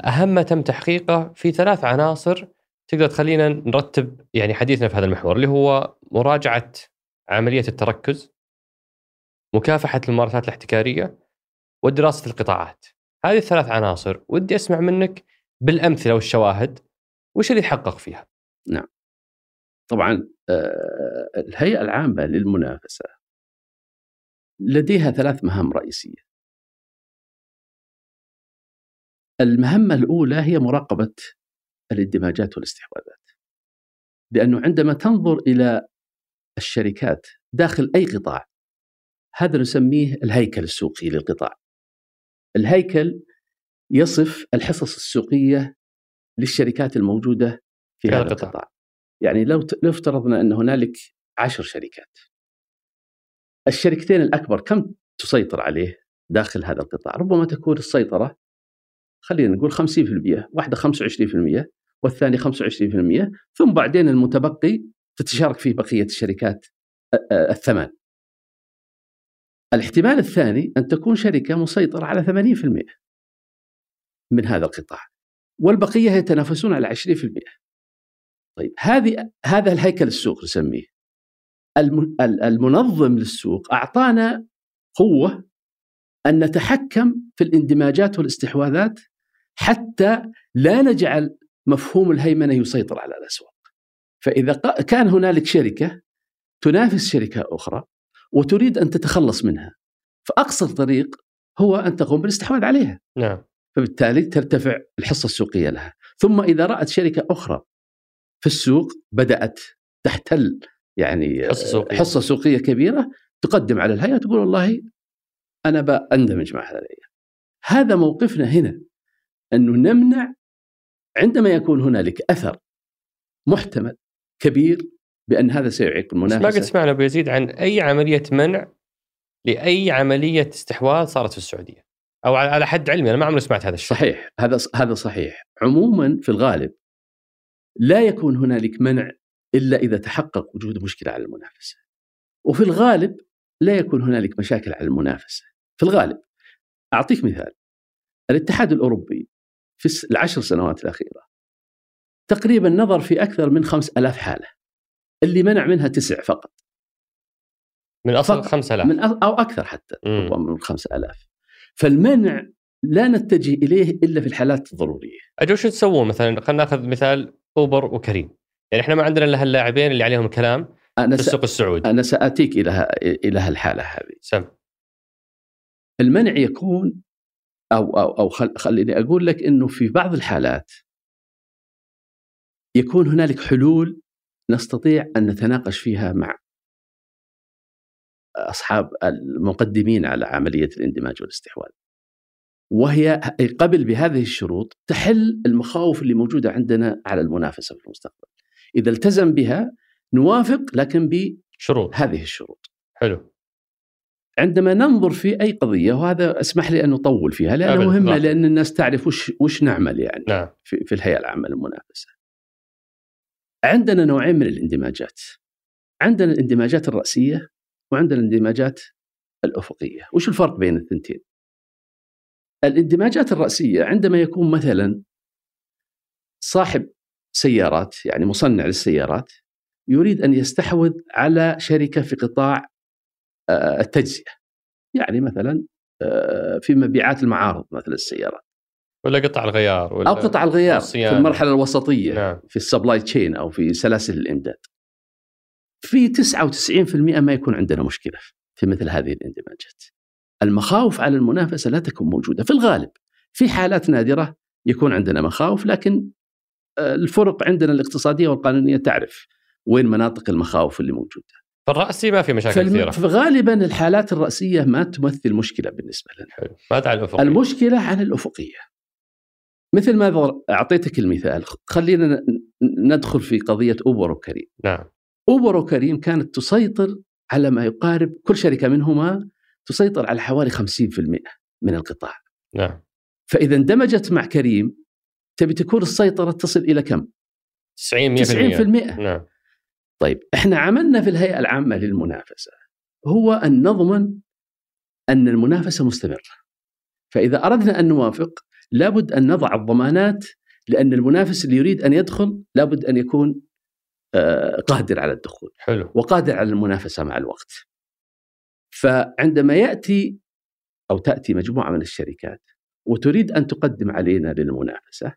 أهم ما تم تحقيقه في ثلاث عناصر تقدر تخلينا نرتب يعني حديثنا في هذا المحور، اللي هو مراجعة عملية التركز، مكافحة الممارسات الاحتكارية، ودراسة القطاعات. هذه الثلاث عناصر ودي أسمع منك بالأمثلة والشواهد وش اللي تحقق فيها. نعم. طبعا الهيئة العامة للمنافسة لديها ثلاث مهام رئيسية. المهمة الأولى هي مراقبة الاندماجات والاستحواذات، لأنه عندما تنظر إلى الشركات داخل أي قطاع، هذا نسميه الهيكل السوقي للقطاع. الهيكل يصف الحصص السوقية للشركات الموجودة في هذا القطاع. يعني لو لو افترضنا أن هنالك عشر شركات، الشركتين الأكبر كم تسيطر عليه داخل هذا القطاع؟ ربما تكون السيطرة خلينا نقول خمسين بالمئة، واحدة خمسة وعشرين بالمئة والثاني خمسة وعشرين بالمئة، ثم بعدين المتبقي تتشارك فيه بقية الشركات الثمان. الاحتمال الثاني أن تكون شركة مسيطرة على ثمانين بالمئة من هذا القطاع والبقية يتنافسون على عشرين بالمئة. طيب هذه هذا الهيكل السوق نسميه. المنظم للسوق أعطانا قوة أن نتحكم في الاندماجات والاستحواذات حتى لا نجعل مفهوم الهيمنة يسيطر على الأسواق. فإذا كان هنالك شركة تنافس شركة أخرى وتريد أن تتخلص منها، فأقصر طريق هو أن تقوم بالاستحواذ عليها. نعم. فبالتالي ترتفع الحصة السوقية لها. ثم إذا رأت شركة أخرى في السوق بدأت تحتل يعني حصة سوقية, حصة سوقية كبيرة، تقدم على الهيئة تقول والله أنا بأندمج مع هذا الهيئة. هذا موقفنا هنا، أنه نمنع عندما يكون هنالك أثر محتمل كبير بأن هذا سيعيق المنافسة. ما قد سمعنا بيزيد عن أي عملية منع لأي عملية استحواذ صارت في السعودية، أو على حد علمي أنا ما عمري سمعت هذا الشيء. صحيح، هذا هذا صحيح. عموما في الغالب لا يكون هنالك منع إلا إذا تحقق وجود مشكلة على المنافسة، وفي الغالب لا يكون هنالك مشاكل على المنافسة في الغالب. أعطيك مثال، الاتحاد الأوروبي في العشر سنوات الأخيرة تقريبا نظر في أكثر من خمس ألاف حالة، اللي منع منها تسع فقط من أصل خمس ألاف من أو أكثر حتى مم. من خمس ألاف. فالمنع لا نتجه إليه إلا في الحالات الضرورية. أجل شو تسوون مثلا؟ خلنا نأخذ مثال أوبر وكريم، يعني إحنا ما عندنا إلا هاللاعبين اللي عليهم كلام في السوق السعودي. أنا سأتيك إلى إلى هالحالة هذه. سم. المنع يكون أو أو أو خل خليني أقول لك إنه في بعض الحالات يكون هنالك حلول نستطيع أن نتناقش فيها مع أصحاب المقدمين على عملية الاندماج والاستحواذ، وهي قبل بهذه الشروط تحل المخاوف اللي موجودة عندنا على المنافسة في المستقبل. إذا التزم بها نوافق، لكن بشروط، هذه الشروط. حلو. عندما ننظر في أي قضية، وهذا اسمح لي أن نطول فيها لأنه مهمة، لأن الناس تعرف وش, وش نعمل يعني لا. في, في الهيئة العامة للمنافسة عندنا نوعين من الاندماجات، عندنا الاندماجات الرأسية وعندنا الاندماجات الأفقية. وش الفرق بين الثنتين؟ الاندماجات الرأسية عندما يكون مثلا صاحب سيارات، يعني مصنع للسيارات، يريد أن يستحوذ على شركة في قطاع التجزئة، يعني مثلا في مبيعات المعارض مثل السيارات، ولا قطع الغيار، ولا أو قطع الغيار الصيانة. في المرحلة الوسطية، نعم. في السبلاي تشين أو في سلاسل الإمداد. في تسعة وتسعين بالمئة ما يكون عندنا مشكلة في مثل هذه الاندماجات. المخاوف على المنافسة لا تكون موجودة في الغالب، في حالات نادرة يكون عندنا مخاوف، لكن الفرق عندنا الاقتصادية والقانونية تعرف وين مناطق المخاوف اللي موجودة. الرأسي ما في مشاكل كثيرة، فغالبا الحالات الرأسية ما تمثل مشكلة بالنسبة لنا. ما تعال الأفقية. المشكلة عن الأفقية، مثل ما أعطيتك المثال، خلينا ندخل في قضية أوبر وكريم. نعم. أوبر وكريم كانت تسيطر على ما يقارب، كل شركة منهما تسيطر على حوالي خمسين بالمئة من القطاع. نعم. فإذا اندمجت مع كريم تبي تكون السيطرة تصل إلى كم؟ تسعين بالمئة. نعم. طيب إحنا عملنا في الهيئة العامة للمنافسة هو أن نضمن أن المنافسة مستمرة، فإذا أردنا أن نوافق لابد أن نضع الضمانات، لأن المنافس اللي يريد أن يدخل لابد أن يكون قادر على الدخول. حلو. وقادر على المنافسة مع الوقت. فعندما يأتي أو تأتي مجموعة من الشركات وتريد أن تقدم علينا للمنافسة،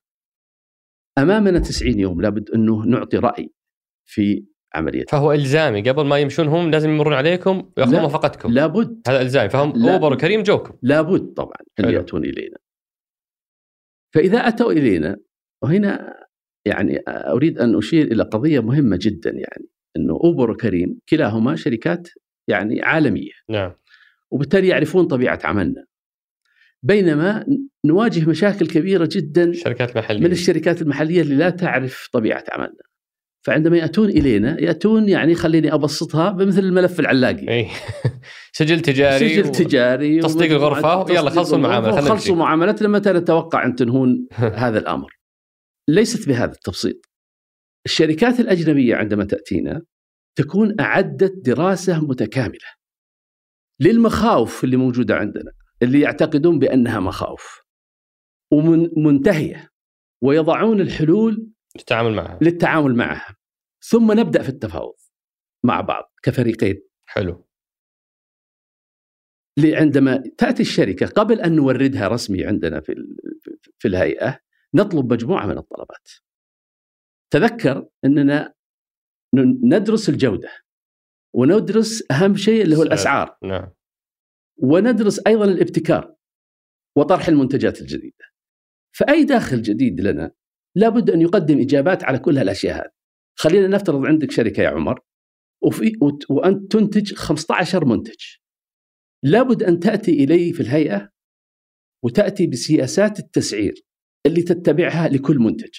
أمامنا تسعين يوم لابد أنه نعطي رأي في عملية. فهو إلزامي، قبل ما يمشون هم لازم يمرون عليكم ويأخذون لا. موافقتكم. لابد، هذا إلزامي. فهم أوبر وكريم جوكم، لابد طبعا أن يأتون إلينا. فإذا أتوا إلينا، وهنا يعني أريد أن أشير إلى قضية مهمة جدا، يعني أنه أوبر وكريم كلاهما شركات يعني عالمية. نعم. وبالتالي يعرفون طبيعة عملنا. بينما نواجه مشاكل كبيرة جدا من الشركات المحلية اللي لا تعرف طبيعة عملنا. فعندما يأتون إلينا يأتون يعني خليني أبسطها بمثل الملف العلاقي سجل تجاري سجل تجاري و... تصديق الغرفة يلا خلصوا المعاملة خلصوا معاملتنا متى نتوقع أن تنهون هذا الأمر. ليست بهذا التبسيط. الشركات الأجنبية عندما تأتينا تكون أعدت دراسة متكاملة للمخاوف اللي موجودة عندنا اللي يعتقدون بأنها مخاوف ومنتهية ويضعون الحلول للتعامل معها للتعامل معها ثم نبدأ في التفاوض مع بعض كفريقين. حلو. عندما تأتي الشركة قبل أن نوردها رسمي عندنا في في الهيئة نطلب مجموعة من الطلبات. تذكر أننا ندرس الجودة وندرس أهم شيء اللي هو الأسعار. نعم. وندرس أيضا الابتكار وطرح المنتجات الجديدة. فأي داخل جديد لنا لابد أن يقدم إجابات على كل هالأشياء هذه. خلينا نفترض عندك شركة يا عمر وفي وأنت تنتج خمسة عشر منتج. لابد أن تأتي إلي في الهيئة وتأتي بسياسات التسعير اللي تتبعها لكل منتج.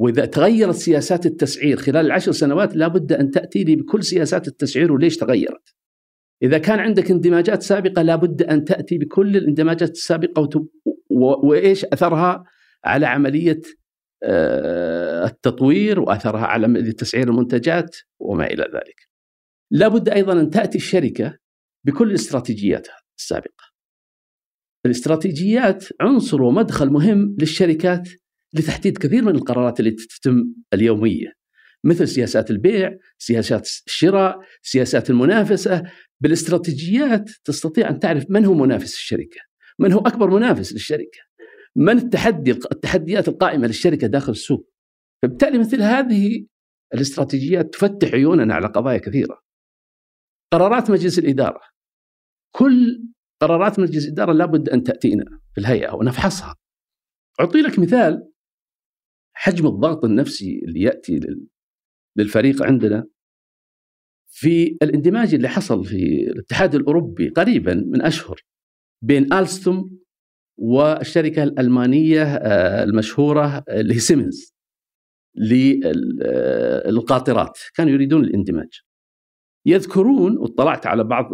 وإذا تغيرت سياسات التسعير خلال العشر سنوات لابد أن تأتي لي بكل سياسات التسعير وليش تغيرت. إذا كان عندك اندماجات سابقة لابد أن تأتي بكل الاندماجات السابقة وت... و... وإيش أثرها على عملية التطوير وأثرها على تسعير المنتجات وما إلى ذلك. لابد أيضا أن تأتي الشركة بكل استراتيجياتها السابقة. الاستراتيجيات عنصر ومدخل مهم للشركات لتحديد كثير من القرارات التي تتم اليومية مثل سياسات البيع، سياسات الشراء، سياسات المنافسة. بالاستراتيجيات تستطيع أن تعرف من هو منافس الشركة، من هو أكبر منافس للشركة، من التحدي التحديات القائمة للشركة داخل السوق. فبالتالي مثل هذه الاستراتيجيات تفتح عيوننا على قضايا كثيرة. قرارات مجلس الإدارة، كل قرارات مجلس الإدارة لابد أن تأتينا في الهيئة ونفحصها. أعطي لك مثال حجم الضغط النفسي اللي يأتي للفريق عندنا في الاندماج اللي حصل في الاتحاد الأوروبي قريبا من أشهر بين آلستوم والشركة الألمانية المشهورة اللي هي سيمنز للقاطرات. كانوا يريدون الاندماج. يذكرون واطلعت على بعض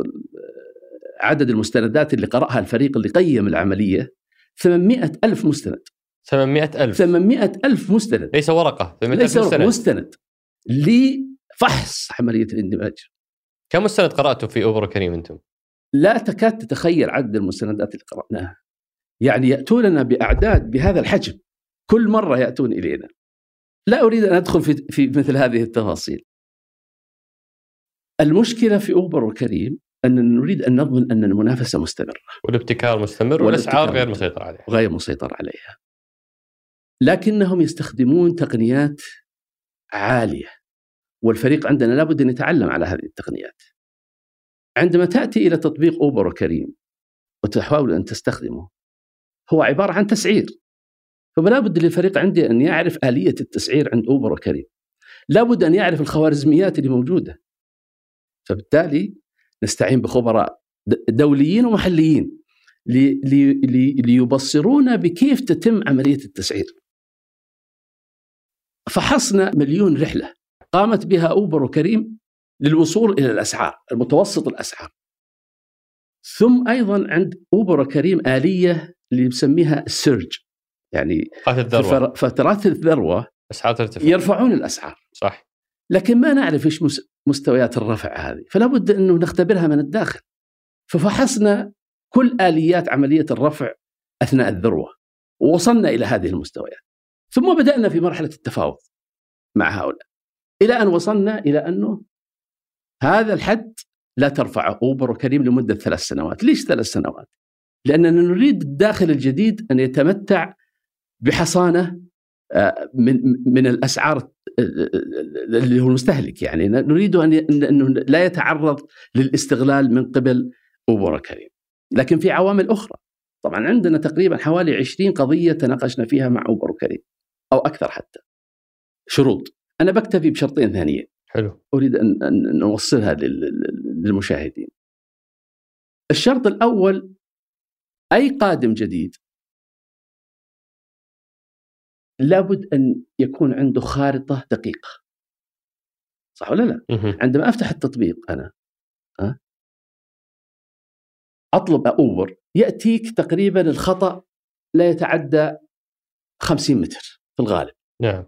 عدد المستندات اللي قرأها الفريق اللي قيم العملية ثمانمائة ألف مستند. ثمانمائة ألف ثمانمائة ألف مستند ليس ورقة. ليس ورقة مستند لفحص عملية الاندماج. كم مستند قرأته في أوبر كريم أنتم؟ لا تكاد تتخيل عدد المستندات اللي قرأناها. يعني يأتوننا بأعداد بهذا الحجم كل مرة يأتون إلينا. لا أريد أن أدخل في, في مثل هذه التفاصيل. المشكلة في أوبر وكريم أننا نريد أن نضمن أن المنافسة مستمرة والابتكار مستمر والأسعار غير مسيطر عليها غير مسيطر عليها لكنهم يستخدمون تقنيات عالية والفريق عندنا لابد أن يتعلم على هذه التقنيات. عندما تأتي إلى تطبيق أوبر وكريم وتحاول أن تستخدمه هو عبارة عن تسعير. فلا بد للفريق عندي أن يعرف آلية التسعير عند أوبر وكريم. لا بد أن يعرف الخوارزميات اللي موجودة. فبالتالي نستعين بخبراء دوليين ومحليين لي لي ليبصرونا بكيف تتم عملية التسعير. فحصنا مليون رحلة قامت بها أوبر وكريم للوصول إلى الأسعار المتوسط الأسعار. ثم أيضا عند أوبر وكريم آلية اللي بسميها السيرج يعني الذروة. فترات الذروة أسعار ترتفع يرفعون الأسعار. صح. لكن ما نعرف إيش مستويات الرفع هذه فلا بد أنه نختبرها من الداخل. ففحصنا كل آليات عملية الرفع أثناء الذروة ووصلنا إلى هذه المستويات. ثم بدأنا في مرحلة التفاوض مع هؤلاء إلى أن وصلنا إلى أنه هذا الحد لا ترفع أوبر وكريم لمدة ثلاث سنوات. ليش ثلاث سنوات؟ لأننا نريد الداخل الجديد أن يتمتع بحصانة من من الأسعار اللي هو المستهلك. يعني نريد أن لا يتعرض للاستغلال من قبل أوبر وكريم. لكن في عوامل أخرى طبعا عندنا تقريبا حوالي عشرين قضية تناقشنا فيها مع أوبر وكريم أو أكثر حتى. شروط أنا بكتفي بشرطين ثانيين. حلو. أريد أن نوصلها للمشاهدين. الشرط الأول أي قادم جديد لابد أن يكون عنده خارطة دقيقة، صح ولا لا؟ عندما أفتح التطبيق أنا أه؟ أطلب أوبر، يأتيك تقريبا الخطأ لا يتعدى خمسين متر في الغالب. نعم.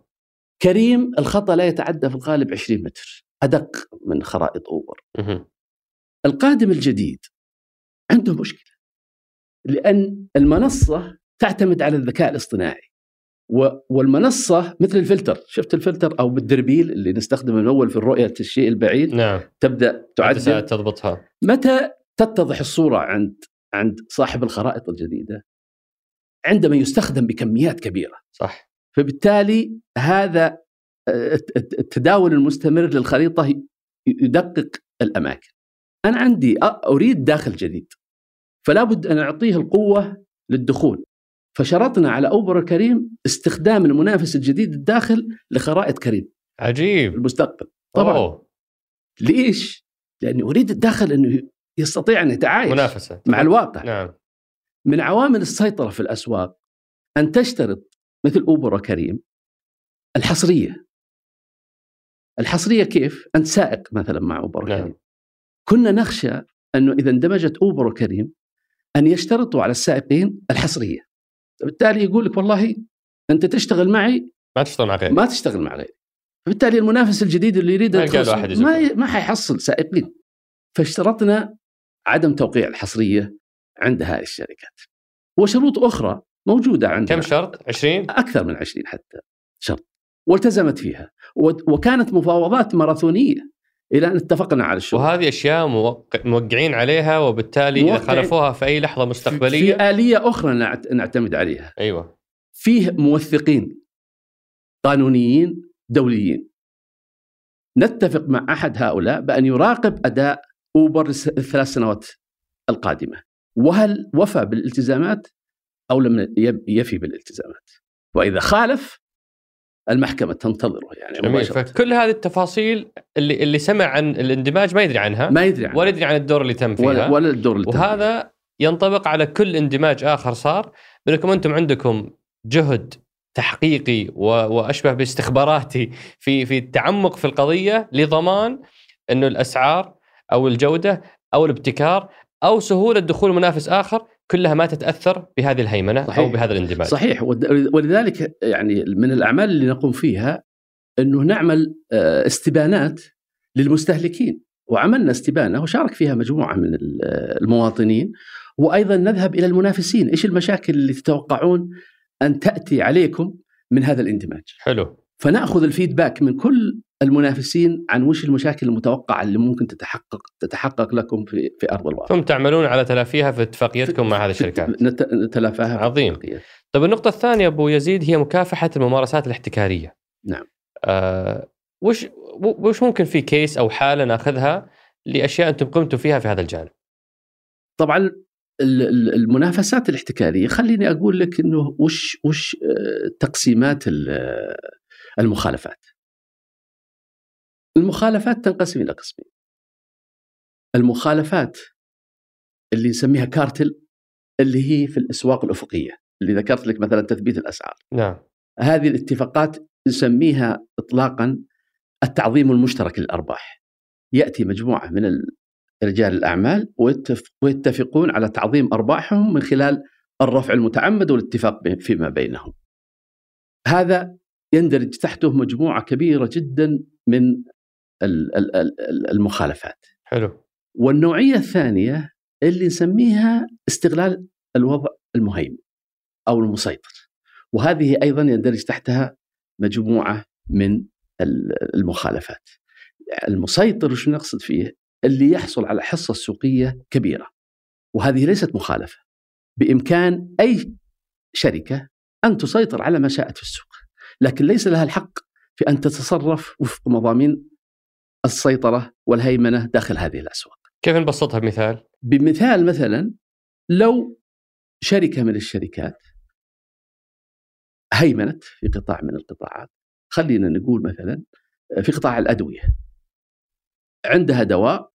كريم الخطأ لا يتعدى في الغالب عشرين متر، أدق من خرائط أوبر. مه. القادم الجديد عنده مشكلة، لأن المنصة تعتمد على الذكاء الاصطناعي، والمنصة مثل الفلتر، شفت الفلتر أو بالدربيل اللي نستخدمه الأول في الرؤية الشيء البعيد. نعم. تبدأ تعدل تضبطها. متى تتضح الصورة عند عند صاحب الخرائط الجديدة؟ عندما يستخدم بكميات كبيرة. صح. فبالتالي هذا التداول المستمر للخريطة يدقق الأماكن. أنا عندي أريد داخل جديد، فلا بد أن أعطيه القوة للدخول، فشرطنا على أوبر كريم استخدام المنافس الجديد الداخل لخرائط كريم. عجيب. المستقبل طبعا. أوه. ليش؟ لأني أريد الداخل أنه يستطيع أن يتعايش منافسة مع الواقع. نعم. من عوامل السيطرة في الأسواق أن تشترط مثل أوبر كريم الحصرية. الحصرية كيف؟ أنت سائق مثلا مع أوبر. نعم. كريم كنا نخشى أنه إذا اندمجت أوبر كريم أن يشترطوا على السائقين الحصرية، بالتالي يقول لك والله أنت تشتغل معي ما تشتغل مع غيري، ما تشتغل مع غيري، بالتالي المنافس الجديد اللي يريد ما ما حيحصل سائقين، فاشترطنا عدم توقيع الحصرية عند هذه الشركات. وشروط أخرى موجودة عندنا. كم شرط؟ عشرين؟ أكثر من عشرين حتى شرط، والتزمت فيها، وكانت مفاوضات ماراثونية إلى أن اتفقنا على الشروط. وهذه أشياء موقعين عليها، وبالتالي إذا خالفوها في أي لحظة مستقبلية في آلية أخرى نعتمد عليها. أيوة. فيه موثقين قانونيين دوليين، نتفق مع أحد هؤلاء بأن يراقب أداء أوبر الثلاث سنوات القادمة، وهل وفى بالالتزامات أو لم يفي بالالتزامات، وإذا خالف المحكمة تنتظره. يعني فكل هذه التفاصيل اللي اللي سمع عن الاندماج ما يدري عنها، ما يدري عنها، ولا يدري عن الدور اللي تم فيها، ولا, ولا الدور اللي وهذا تم. ينطبق على كل اندماج آخر صار بينكم. أنتم عندكم جهد تحقيقي وأشبه باستخباراتي في في التعمق في القضية لضمان إنه الأسعار أو الجودة أو الابتكار أو سهولة دخول منافس آخر كلها ما تتأثر بهذه الهيمنة. صحيح. أو بهذا الاندماج. صحيح. ولذلك يعني من الأعمال اللي نقوم فيها أنه نعمل استبانات للمستهلكين، وعملنا استبانة وشارك فيها مجموعة من المواطنين، وأيضا نذهب إلى المنافسين، إيش المشاكل اللي تتوقعون أن تأتي عليكم من هذا الاندماج. حلو. فنأخذ الفيدباك من كل المنافسين عن وش المشاكل المتوقعة اللي ممكن تتحقق تتحقق لكم في في أرض الواقع، ثم تعملون على تلافيها في اتفاقيتكم مع هذه الشركات. نتلافاها. عظيم. طب النقطة الثانية أبو يزيد هي مكافحة الممارسات الاحتكارية. نعم. آه، وش وش ممكن في كيس أو حالة ناخذها لأشياء أنتم قمتوا فيها في هذا الجانب؟ طبعا المنافسات الاحتكارية، خليني أقول لك إنه وش وش تقسيمات المخالفات. المخالفات تنقسم إلى قسمين، المخالفات اللي نسميها كارتل اللي هي في الأسواق الأفقية اللي ذكرت لك، مثلا تثبيت الأسعار. نعم. هذه الاتفاقات نسميها إطلاقا التعظيم المشترك للأرباح، يأتي مجموعة من رجال الأعمال ويتفقون على تعظيم أرباحهم من خلال الرفع المتعمد والاتفاق فيما بينهم. هذا يندرج تحته مجموعة كبيرة جدا من المخالفات. حلو. والنوعية الثانية اللي نسميها استغلال الوضع المهيمن أو المسيطر، وهذه أيضا يندرج تحتها مجموعة من المخالفات. المسيطر شو نقصد فيه؟ اللي يحصل على حصة سوقية كبيرة، وهذه ليست مخالفة، بإمكان أي شركة أن تسيطر على ما شاءت في السوق، لكن ليس لها الحق في أن تتصرف وفق مضامين السيطرة والهيمنة داخل هذه الأسواق. كيف نبسطها بمثال؟ بمثال مثلا لو شركة من الشركات هيمنت في قطاع من القطاعات، خلينا نقول مثلا في قطاع الأدوية، عندها دواء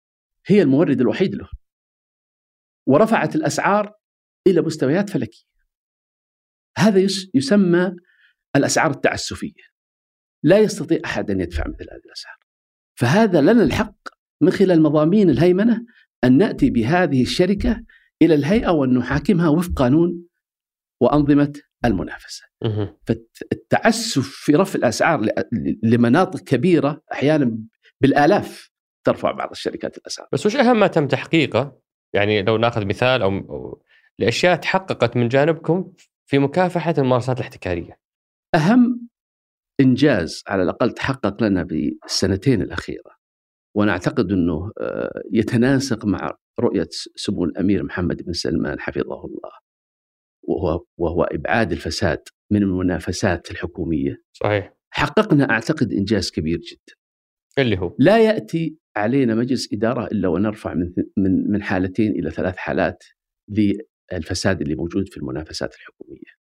هي المورد الوحيد له، ورفعت الأسعار إلى مستويات فلكية. هذا يسمى الأسعار التعسفية، لا يستطيع أحد أن يدفع مثل هذه الأسعار. فهذا لنا الحق من خلال مضامين الهيمنة أن نأتي بهذه الشركة إلى الهيئة وأن نحاكمها وفق قانون وأنظمة المنافسة. فالتعسف في رفع الأسعار لمناطق كبيرة أحيانا بالآلاف ترفع بعض الشركات الأسعار. بس وش أهم ما تم تحقيقه؟ يعني لو نأخذ مثال أو الأشياء تحققت من جانبكم في مكافحة الممارسات الاحتكارية. أهم إنجاز على الأقل تحقق لنا بالسنتين الأخيرة، وأنا أعتقد أنه يتناسق مع رؤية سمو الأمير محمد بن سلمان حفظه الله، وهو, وهو إبعاد الفساد من المنافسات الحكومية. صحيح. حققنا أعتقد إنجاز كبير جدا، اللي هو لا يأتي علينا مجلس إدارة إلا ونرفع من, من, من حالتين إلى ثلاث حالات للفساد اللي موجود في المنافسات الحكومية.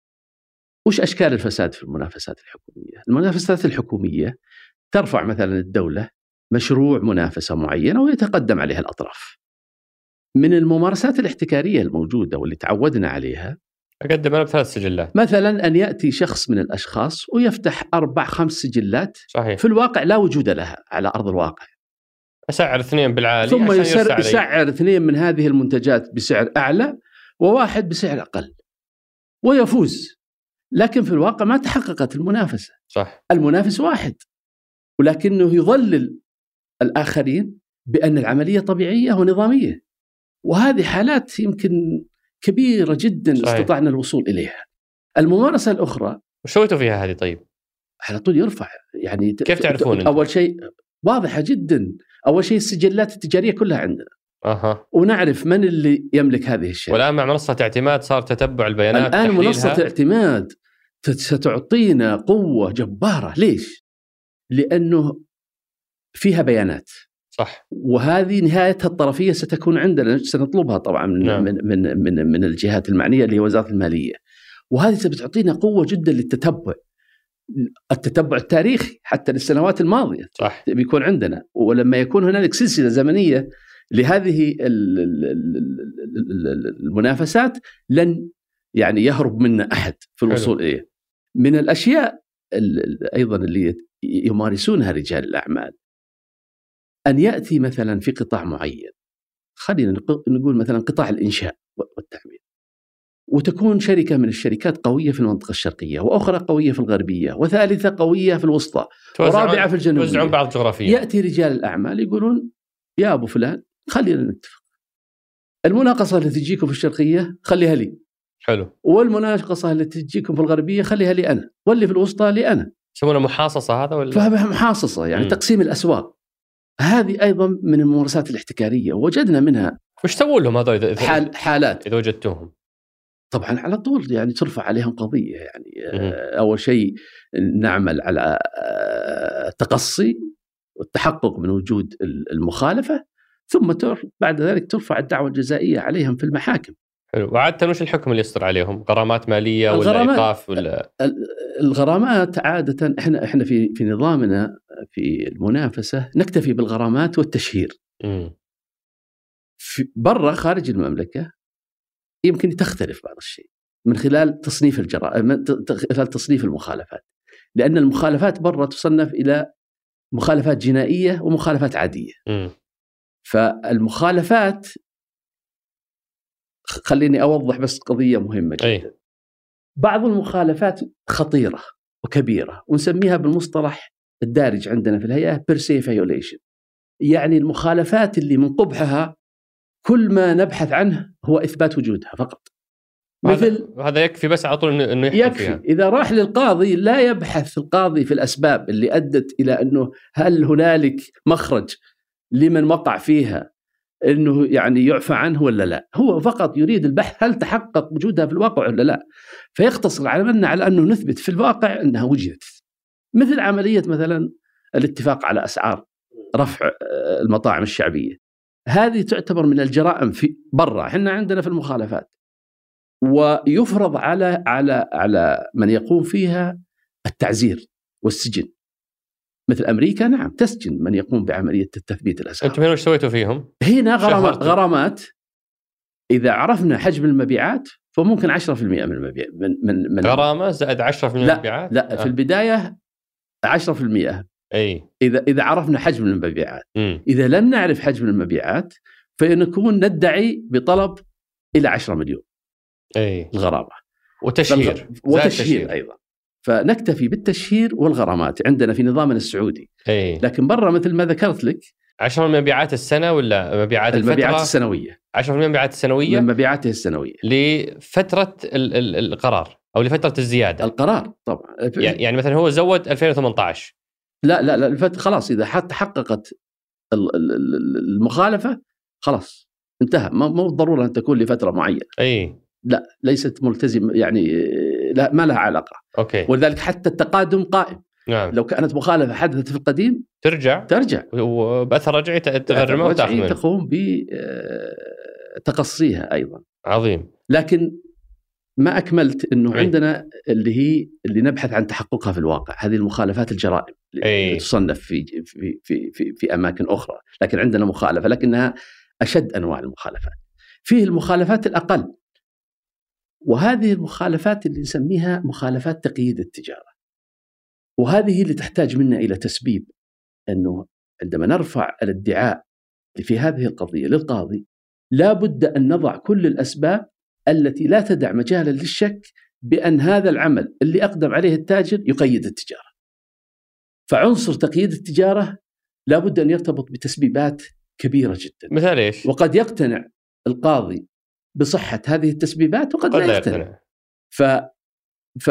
وش أشكال الفساد في المنافسات الحكومية؟ المنافسات الحكومية ترفع مثلا الدولة مشروع منافسة معينة ويتقدم عليها الأطراف. من الممارسات الاحتكارية الموجودة واللي تعودنا عليها، أقدم أنا بثلاث سجلات مثلا، أن يأتي شخص من الأشخاص ويفتح أربع خمس سجلات. صحيح. في الواقع لا وجود لها على أرض الواقع. أسعر اثنين بالعالي ثم يسعر, يسعر اثنين من هذه المنتجات بسعر أعلى وواحد بسعر أقل ويفوز، لكن في الواقع ما تحققت المنافسة. صح. المنافس واحد، ولكنه يضلل الآخرين بأن العملية طبيعية ونظامية، وهذه حالات يمكن كبيرة جدا. صحيح. استطعنا الوصول إليها. الممارسة الأخرى وشويته فيها هذه. طيب على طول يرفع، يعني كيف تعرفون؟ أول شيء واضحة جدا، أول شيء السجلات التجارية كلها عندنا. أه. ونعرف من اللي يملك هذه الشركة. والآن مع منصة اعتماد صار تتبع البيانات، الآن تحليلها. منصة اعتماد ستعطينا قوة جبارة. ليش؟ لأنه فيها بيانات. صح. وهذه نهايتها الطرفية ستكون عندنا، سنطلبها طبعا من نعم. من, من من من الجهات المعنية اللي هي وزارة المالية، وهذه ستعطينا قوة جدا للتتبع، التتبع التاريخي حتى للسنوات الماضية. صح. بيكون عندنا، ولما يكون هنالك سلسلة زمنية لهذه المنافسات لن يعني يهرب منا أحد في الوصول إليه. من الأشياء أيضا اللي يمارسونها رجال الأعمال، أن يأتي مثلا في قطاع معين، خلينا نقول مثلا قطاع الإنشاء والتعمير، وتكون شركة من الشركات قوية في المنطقة الشرقية، وأخرى قوية في الغربية، وثالثة قوية في الوسطى، ورابعة في الجنوب. توزعون بعض الجغرافية. يأتي رجال الأعمال يقولون يا أبو فلان خلينا نتفق، المناقصة اللي تجيكم في الشرقية خليها لي. حلو. والمناقصة اللي تجيكم في الغربية خليها لي أنا، واللي في الوسطى لي أنا. يسمونه محاصصة هذا ولا؟ فهمها محاصصة يعني م. تقسيم الأسواق. هذه أيضا من الممارسات الاحتكارية، وجدنا منها. وش سووا لهم هذا إذا حال حالات إذا وجدتوهم؟ طبعا على طول يعني ترفع عليهم قضية، يعني م. أول شيء نعمل على تقصي والتحقق من وجود المخالفة، ثم تر بعد ذلك ترفع الدعوة الجزائية عليهم في المحاكم. حلو. وعادة وش الحكم اللي يصدر عليهم؟ غرامات مالية ولا إيقاف ولا؟ الغرامات عادة احنا احنا في في نظامنا في المنافسة نكتفي بالغرامات والتشهير. امم برا خارج المملكة يمكن تختلف بعض الشيء من خلال تصنيف الجرائم، من خلال تصنيف المخالفات، لأن المخالفات برا تصنف إلى مخالفات جنائية ومخالفات عادية. م. فالمخالفات، خليني أوضح بس قضية مهمة جدا. أي. بعض المخالفات خطيرة وكبيرة، ونسميها بالمصطلح الدارج عندنا في الهيئة per se violation، يعني المخالفات اللي من قبحها كل ما نبحث عنه هو إثبات وجودها فقط. مثل هذا يكفي بس على طول انه يحكي يكفي فيها. اذا راح للقاضي لا يبحث القاضي في الاسباب اللي ادت الى انه هل هنالك مخرج لمن وقع فيها انه يعني يعفى عنه ولا لا، هو فقط يريد البحث هل تحقق وجودها في الواقع ولا لا، فيختصر عملنا على انه نثبت في الواقع انها وجدت. مثل عمليه مثلا الاتفاق على اسعار رفع المطاعم الشعبيه، هذه تعتبر من الجرائم في برا، احنا عندنا في المخالفات، ويفرض على على على من يقوم فيها التعزير والسجن. مثل أمريكا نعم تسجن من يقوم بعملية التثبيت الأسعار. أنتم هنا وش سويتوا فيهم؟ هنا غرامات، غرامات إذا عرفنا حجم المبيعات فممكن عشرة بالمئة من المبيع من من غرامه زائد عشرة بالمئة من المبيعات. لا, لا في البدايه عشرة بالمئة. اي اذا اذا عرفنا حجم المبيعات. م. اذا لم نعرف حجم المبيعات فنكون ندعي بطلب الى عشرة مليون. اي الغرامه وتشهير وتشهير ايضا. فنكتفي بالتشهير والغرامات عندنا في نظامنا السعودي. أي. لكن برا مثل ما ذكرت لك عشرة بالمئة مبيعات السنه ولا مبيعات الفتره؟ المبيعات السنويه. عشرة بالمئة مبيعات السنويه من مبيعاته السنويه لفتره ال ال القرار او لفتره الزياده. القرار طبعا يعني مثلا هو زود ألفين وثمانية عشر. لا لا لا خلاص اذا حتى حققت المخالفه خلاص انتهى. مو ضروره ان تكون لفتره معينه. اي لا ليست ملتزم يعني لا ما لها علاقه. أوكي. ولذلك حتى التقادم قائم. نعم. لو كانت مخالفه حدثت في القديم ترجع ترجع وباثر رجعي تغرمه وتاخذ تقوم بتقصيها ايضا. عظيم. لكن ما اكملت انه عين. عندنا اللي هي اللي نبحث عن تحققها في الواقع هذه المخالفات الجرائم اللي تصنف في في في في, في اماكن اخرى. لكن عندنا مخالفه لكنها اشد انواع المخالفات. فيه المخالفات الاقل وهذه المخالفات اللي نسميها مخالفات تقييد التجارة. وهذه اللي تحتاج منا إلى تسبيب أنه عندما نرفع الادعاء في هذه القضية للقاضي لا بد أن نضع كل الأسباب التي لا تدع مجالا للشك بأن هذا العمل اللي أقدم عليه التاجر يقيد التجارة. فعنصر تقييد التجارة لا بد أن يرتبط بتسبيبات كبيرة جدا. مثال إيش؟ وقد يقتنع القاضي بصحة هذه التسبيبات وقد لا يقتنع. ف... ف...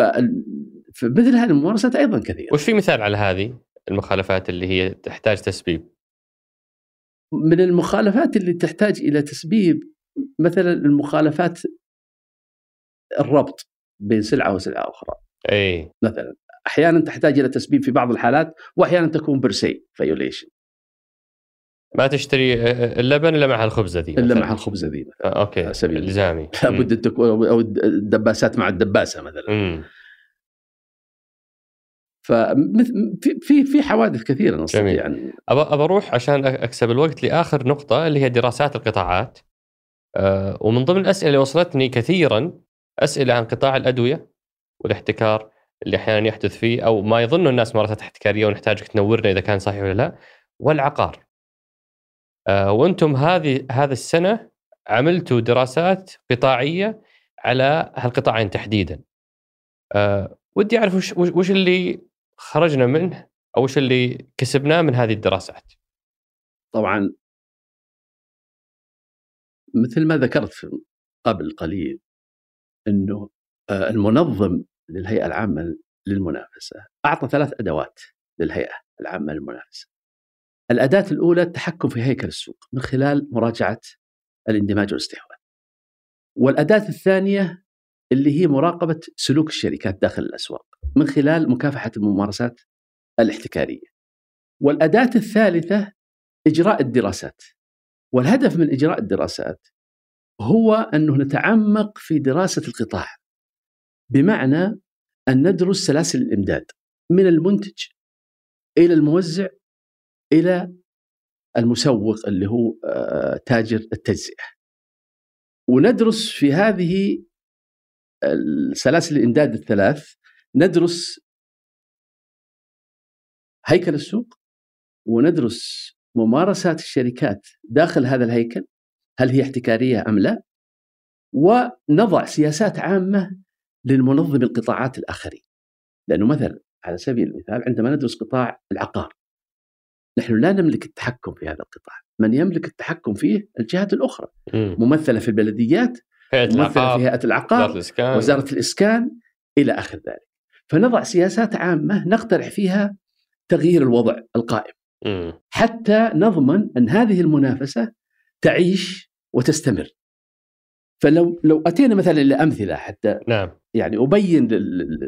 فمثل هذه الممارسات أيضا كثيرة. وش في مثال على هذه المخالفات اللي هي تحتاج تسبيب؟ من المخالفات اللي تحتاج إلى تسبيب مثلا المخالفات الربط بين سلعة وسلعة أخرى. أي. مثلا أحيانا تحتاج إلى تسبيب في بعض الحالات وأحيانا تكون برسي فيوليشن. ما تشتري اللبن إلا مع الخبزة دي. إلا مع الخبزة دي. آه، أوكي. إلزامي. لابد تكون أو الدباسات مع الدباسة مثلاً. مم. فمثل في في حوادث كثيرة نصيب يعني. أبا أبا أروح عشان أكسب الوقت لآخر نقطة اللي هي دراسات القطاعات. أه ومن ضمن الأسئلة اللي وصلتني كثيراً أسئلة عن قطاع الأدوية والاحتكار اللي أحياناً يحدث فيه أو ما يظن الناس ممارسات احتكارية ونحتاجك تنورنا إذا كان صحيح ولا لا. والعقار. وانتم هذه هذا السنه عملتوا دراسات قطاعيه على هالقطاعين تحديدا. أه ودي اعرف وش, وش اللي خرجنا منه او وش اللي كسبناه من هذه الدراسات. طبعا مثل ما ذكرت قبل قليل انه المنظم للهيئه العامه للمنافسه اعطى ثلاث ادوات للهيئه العامه للمنافسه. الأداة الأولى التحكم في هيكل السوق من خلال مراجعة الاندماج والاستحواذ. والأداة الثانية اللي هي مراقبة سلوك الشركات داخل الأسواق من خلال مكافحة الممارسات الاحتكارية. والأداة الثالثة إجراء الدراسات. والهدف من إجراء الدراسات هو أنه نتعمق في دراسة القطاع بمعنى أن ندرس سلاسل الإمداد من المنتج إلى الموزع إلى المسوق اللي هو تاجر التجزئة. وندرس في هذه السلاسل الإمداد الثلاث ندرس هيكل السوق وندرس ممارسات الشركات داخل هذا الهيكل هل هي احتكارية أم لا، ونضع سياسات عامة للمنظم القطاعات الآخرين. لأنه مثلا على سبيل المثال عندما ندرس قطاع العقار نحن لا نملك التحكم في هذا القطاع، من يملك التحكم فيه الجهات الأخرى مم. ممثلة في البلديات، ممثلة في هيئة العقار، وزارة الإسكان إلى آخر ذلك. فنضع سياسات عامة نقترح فيها تغيير الوضع القائم مم. حتى نضمن أن هذه المنافسة تعيش وتستمر. فلو لو أتينا مثلا لأمثلة حتى نعم. يعني أبين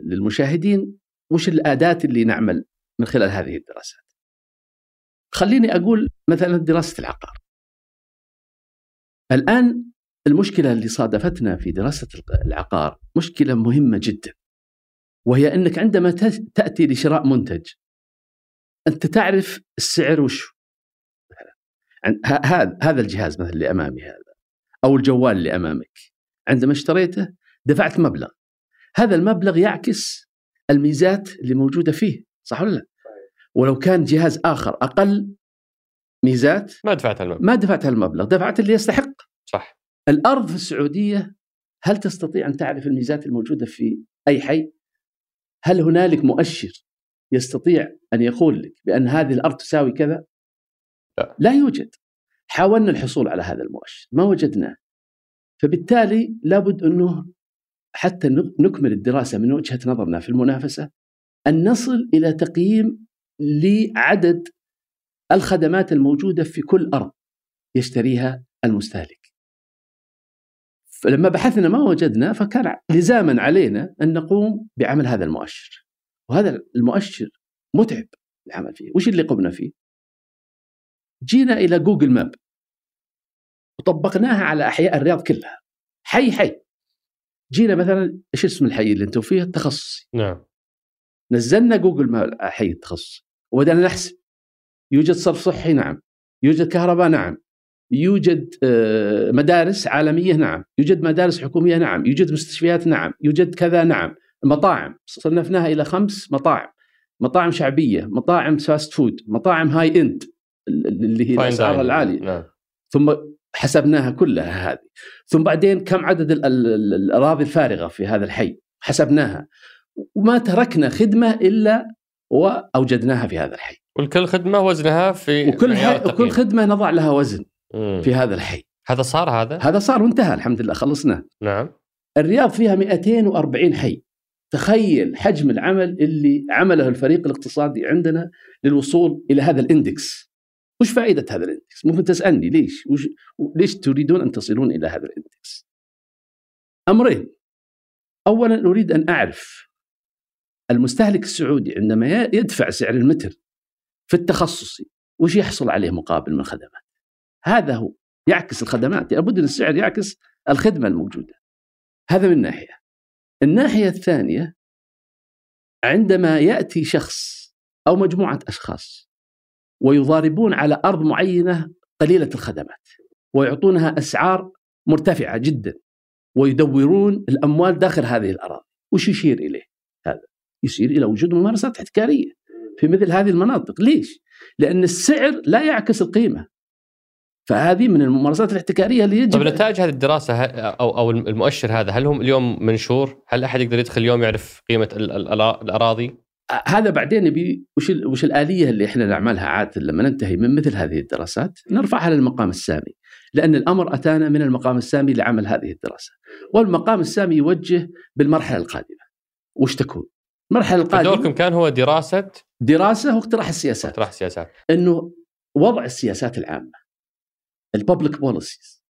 للمشاهدين وش الآدات اللي نعمل من خلال هذه الدراسات. خليني أقول مثلا دراسة العقار. الآن المشكلة اللي صادفتنا في دراسة العقار مشكلة مهمة جدا، وهي أنك عندما تأتي لشراء منتج أنت تعرف السعر وش هذا الجهاز مثلا اللي أمامي هذا أو الجوال اللي أمامك عندما اشتريته دفعت مبلغ، هذا المبلغ يعكس الميزات اللي موجودة فيه، صح ولا لا؟ ولو كان جهاز آخر أقل ميزات ما دفعت المبلغ، ما دفعت المبلغ، دفعت اللي يستحق. صح. الأرض في السعودية هل تستطيع أن تعرف الميزات الموجودة في أي حي؟ هل هنالك مؤشر يستطيع أن يقول لك بأن هذه الأرض تساوي كذا؟ لا, لا يوجد. حاولنا الحصول على هذا المؤشر ما وجدناه، فبالتالي لابد أنه حتى نكمل الدراسة من وجهة نظرنا في المنافسة أن نصل إلى تقييم لعدد الخدمات الموجودة في كل أرض يشتريها المستهلك. فلما بحثنا ما وجدنا، فكان لزاما علينا أن نقوم بعمل هذا المؤشر، وهذا المؤشر متعب العمل فيه. وش اللي قمنا فيه؟ جينا إلى جوجل ماب وطبقناها على أحياء الرياض كلها، حي حي. جينا مثلا إيش اسم الحي اللي أنتم فيه التخصصي؟ نعم. نزلنا جوجل ماب حي التخصصي وبدأنا نحسب، يوجد صرف صحي؟ نعم. يوجد كهرباء؟ نعم. يوجد مدارس عالمية؟ نعم. يوجد مدارس حكومية؟ نعم. يوجد مستشفيات؟ نعم. يوجد كذا؟ نعم. مطاعم صنفناها إلى خمس مطاعم، مطاعم شعبية، مطاعم فاست فود، مطاعم هاي إند اللي هي الأسعار العالية. نعم. ثم حسبناها كلها هذه، ثم بعدين كم عدد الأراضي الفارغة في هذا الحي حسبناها، وما تركنا خدمة إلا وأوجدناها في هذا الحي، وكل خدمة وزنها في وكل, وكل خدمة نضع لها وزن مم. في هذا الحي. هذا صار هذا هذا صار وانتهى الحمد لله، خلصناه. نعم. الرياض فيها مئتين وأربعين حي، تخيل حجم العمل اللي عمله الفريق الاقتصادي عندنا للوصول إلى هذا الاندكس. وش فائدة هذا الاندكس؟ ممكن تسألني ليش وش... ليش تريدون أن تصلون إلى هذا الاندكس؟ أمرين. أولا أريد أن أعرف المستهلك السعودي عندما يدفع سعر المتر في التخصصي وش يحصل عليه مقابل من الخدمات. هذا هو يعكس الخدمات، لابد أن السعر يعكس الخدمة الموجودة. هذا من ناحية. الناحية الثانية، عندما يأتي شخص أو مجموعة أشخاص ويضاربون على أرض معينة قليلة الخدمات ويعطونها أسعار مرتفعة جدا ويدورون الأموال داخل هذه الأراضي، وش يشير إليه؟ هذا يشير إلى وجود ممارسات احتكارية في مثل هذه المناطق. ليش؟ لأن السعر لا يعكس القيمة، فهذه من الممارسات الاحتكارية اللي يجب. طب نتائج هذه الدراسة أو أو المؤشر هذا هل هم اليوم منشور؟ هل أحد يقدر يدخل اليوم يعرف قيمة الأراضي؟ هذا بعدين نبي وش وش الآلية اللي إحنا نعملها عادة لما ننتهي من مثل هذه الدراسات نرفعها للمقام السامي، لأن الأمر أتانا من المقام السامي لعمل هذه الدراسة، والمقام السامي يوجه بالمرحلة القادمة. وش تكون المرحلة القادمة؟ دوركم كان هو دراسة دراسة واقتراح السياسات، اقتراح السياسات، إنه وضع السياسات العامة، الببليك بوليسيز.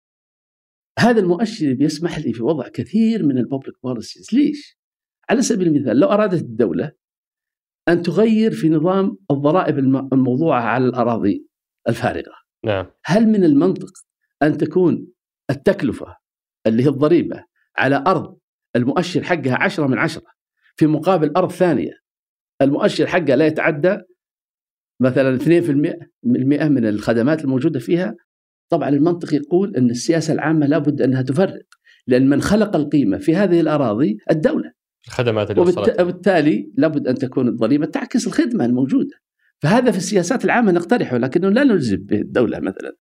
هذا المؤشر بيسمح لي في وضع كثير من الببليك بوليسيز. ليش؟ على سبيل المثال لو أرادت الدولة أن تغير في نظام الضرائب الموضوعة على الأراضي الفارغة، نعم، هل من المنطق أن تكون التكلفة اللي هي الضريبة على أرض المؤشر حقها عشرة من عشرة في مقابل أرض ثانية المؤشر حقها لا يتعدى مثلا اثنين بالمئة من الخدمات الموجودة فيها؟ طبعا المنطق يقول أن السياسة العامة لابد أنها تفرق، لأن من خلق القيمة في هذه الأراضي الدولة، الخدمات اللي وصلت، وبالتالي لابد أن تكون الضريبة تعكس الخدمة الموجودة. فهذا في السياسات العامة نقترحه، لكنه لا نلزم به الدولة. مثلا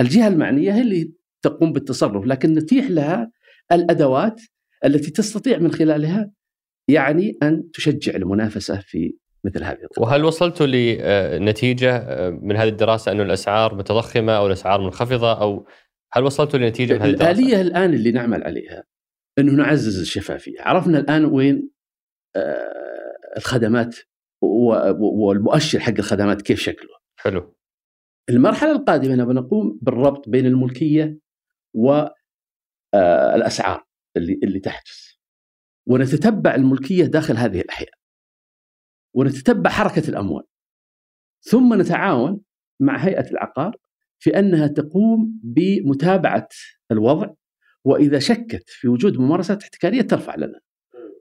الجهة المعنية هي اللي تقوم بالتصرف، لكن نتيح لها الأدوات التي تستطيع من خلالها يعني أن تشجع المنافسة في مثل هذه. وهل وصلتوا لنتيجة من هذه الدراسة أنه الأسعار متضخمة أو الأسعار منخفضة، أو هل وصلتوا لنتيجة من هذه الدراسة؟ الآلية الآن اللي نعمل عليها أنه نعزز الشفافية. عرفنا الآن وين الخدمات والمؤشر حق الخدمات كيف شكله. حلو. المرحلة القادمة أنا بنقوم بالربط بين الملكية والأسعار اللي اللي تحدث، ونتتبع الملكية داخل هذه الأحياء، ونتتبع حركة الأموال، ثم نتعاون مع هيئة العقار في أنها تقوم بمتابعة الوضع، وإذا شكت في وجود ممارسات احتكارية ترفع لنا،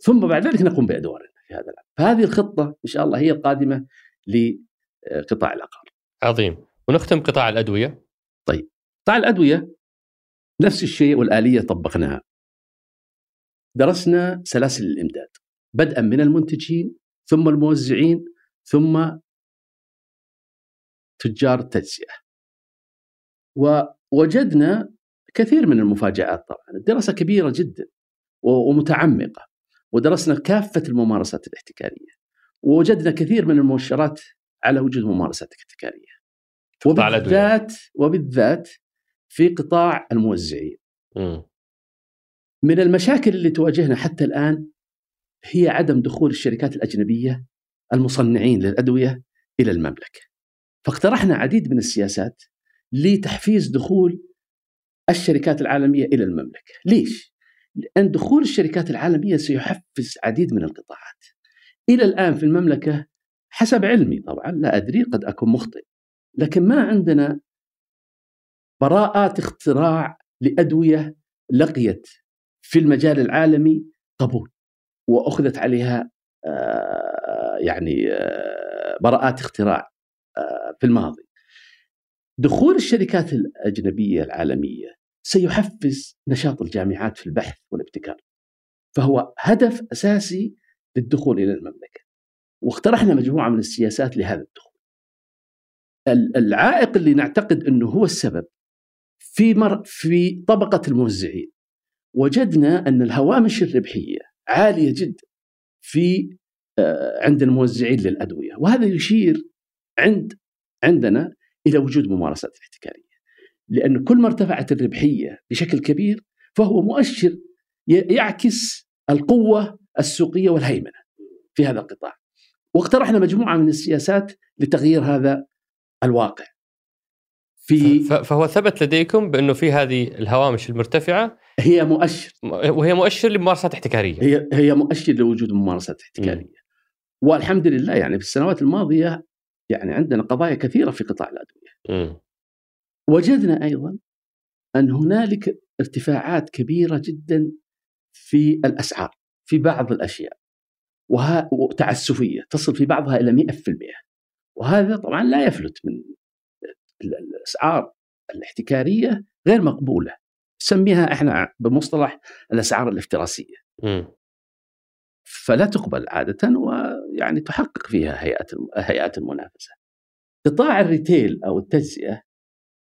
ثم بعد ذلك نقوم بأدوارنا في هذا العام. فهذه الخطة إن شاء الله هي القادمة لقطاع العقار. عظيم. ونختم قطاع الأدوية. طيب قطاع الأدوية نفس الشيء، والآلية طبقناها. درسنا سلاسل الإمداد بدءا من المنتجين ثم الموزعين ثم تجار التجزئة، ووجدنا كثير من المفاجآت. طبعا الدراسة كبيرة جدا ومتعمقة، ودرسنا كافة الممارسات الاحتكارية، ووجدنا كثير من المؤشرات على وجود ممارسات احتكارية، وبالذات وبالذات في قطاع الموزعين. م. من المشاكل اللي تواجهنا حتى الآن هي عدم دخول الشركات الأجنبية المصنعين للأدوية إلى المملكة، فاقترحنا عديد من السياسات لتحفيز دخول الشركات العالمية إلى المملكة. ليش؟ لأن دخول الشركات العالمية سيحفز عديد من القطاعات. إلى الآن في المملكة حسب علمي طبعا، لا أدري قد أكون مخطئ، لكن ما عندنا براءات اختراع لأدوية لقيت في المجال العالمي قبول وأخذت عليها آه يعني آه براءات اختراع آه في الماضي. دخول الشركات الأجنبية العالمية سيحفز نشاط الجامعات في البحث والابتكار، فهو هدف أساسي للدخول إلى المملكة، واقترحنا مجموعة من السياسات لهذا الدخول. العائق اللي نعتقد أنه هو السبب في, مر... في طبقة الموزعين، وجدنا أن الهوامش الربحية عالية جدا في عند الموزعين للأدوية، وهذا يشير عند عندنا إلى وجود ممارسات احتكارية، لأن كل ما ارتفعت الربحية بشكل كبير فهو مؤشر يعكس القوة السوقية والهيمنة في هذا القطاع، واقترحنا مجموعة من السياسات لتغيير هذا الواقع. في فهو ثبت لديكم بأنه في هذه الهوامش المرتفعة هي مؤشر، وهي مؤشر لممارسات احتكارية، هي هي مؤشر لوجود ممارسات احتكارية. م. والحمد لله يعني في السنوات الماضية يعني عندنا قضايا كثيرة في قطاع الأدوية. م. وجدنا أيضا أن هنالك ارتفاعات كبيرة جدا في الأسعار في بعض الأشياء، وها تعسفية تصل في بعضها إلى مئة في المئة، وهذا طبعا لا يفلت من الأسعار الاحتكارية غير مقبولة، سميها إحنا بمصطلح الأسعار الافتراسية. م. فلا تقبل عادة، ويعني تحقق فيها هيئات المنافسة. قطاع الريتيل أو التجزئة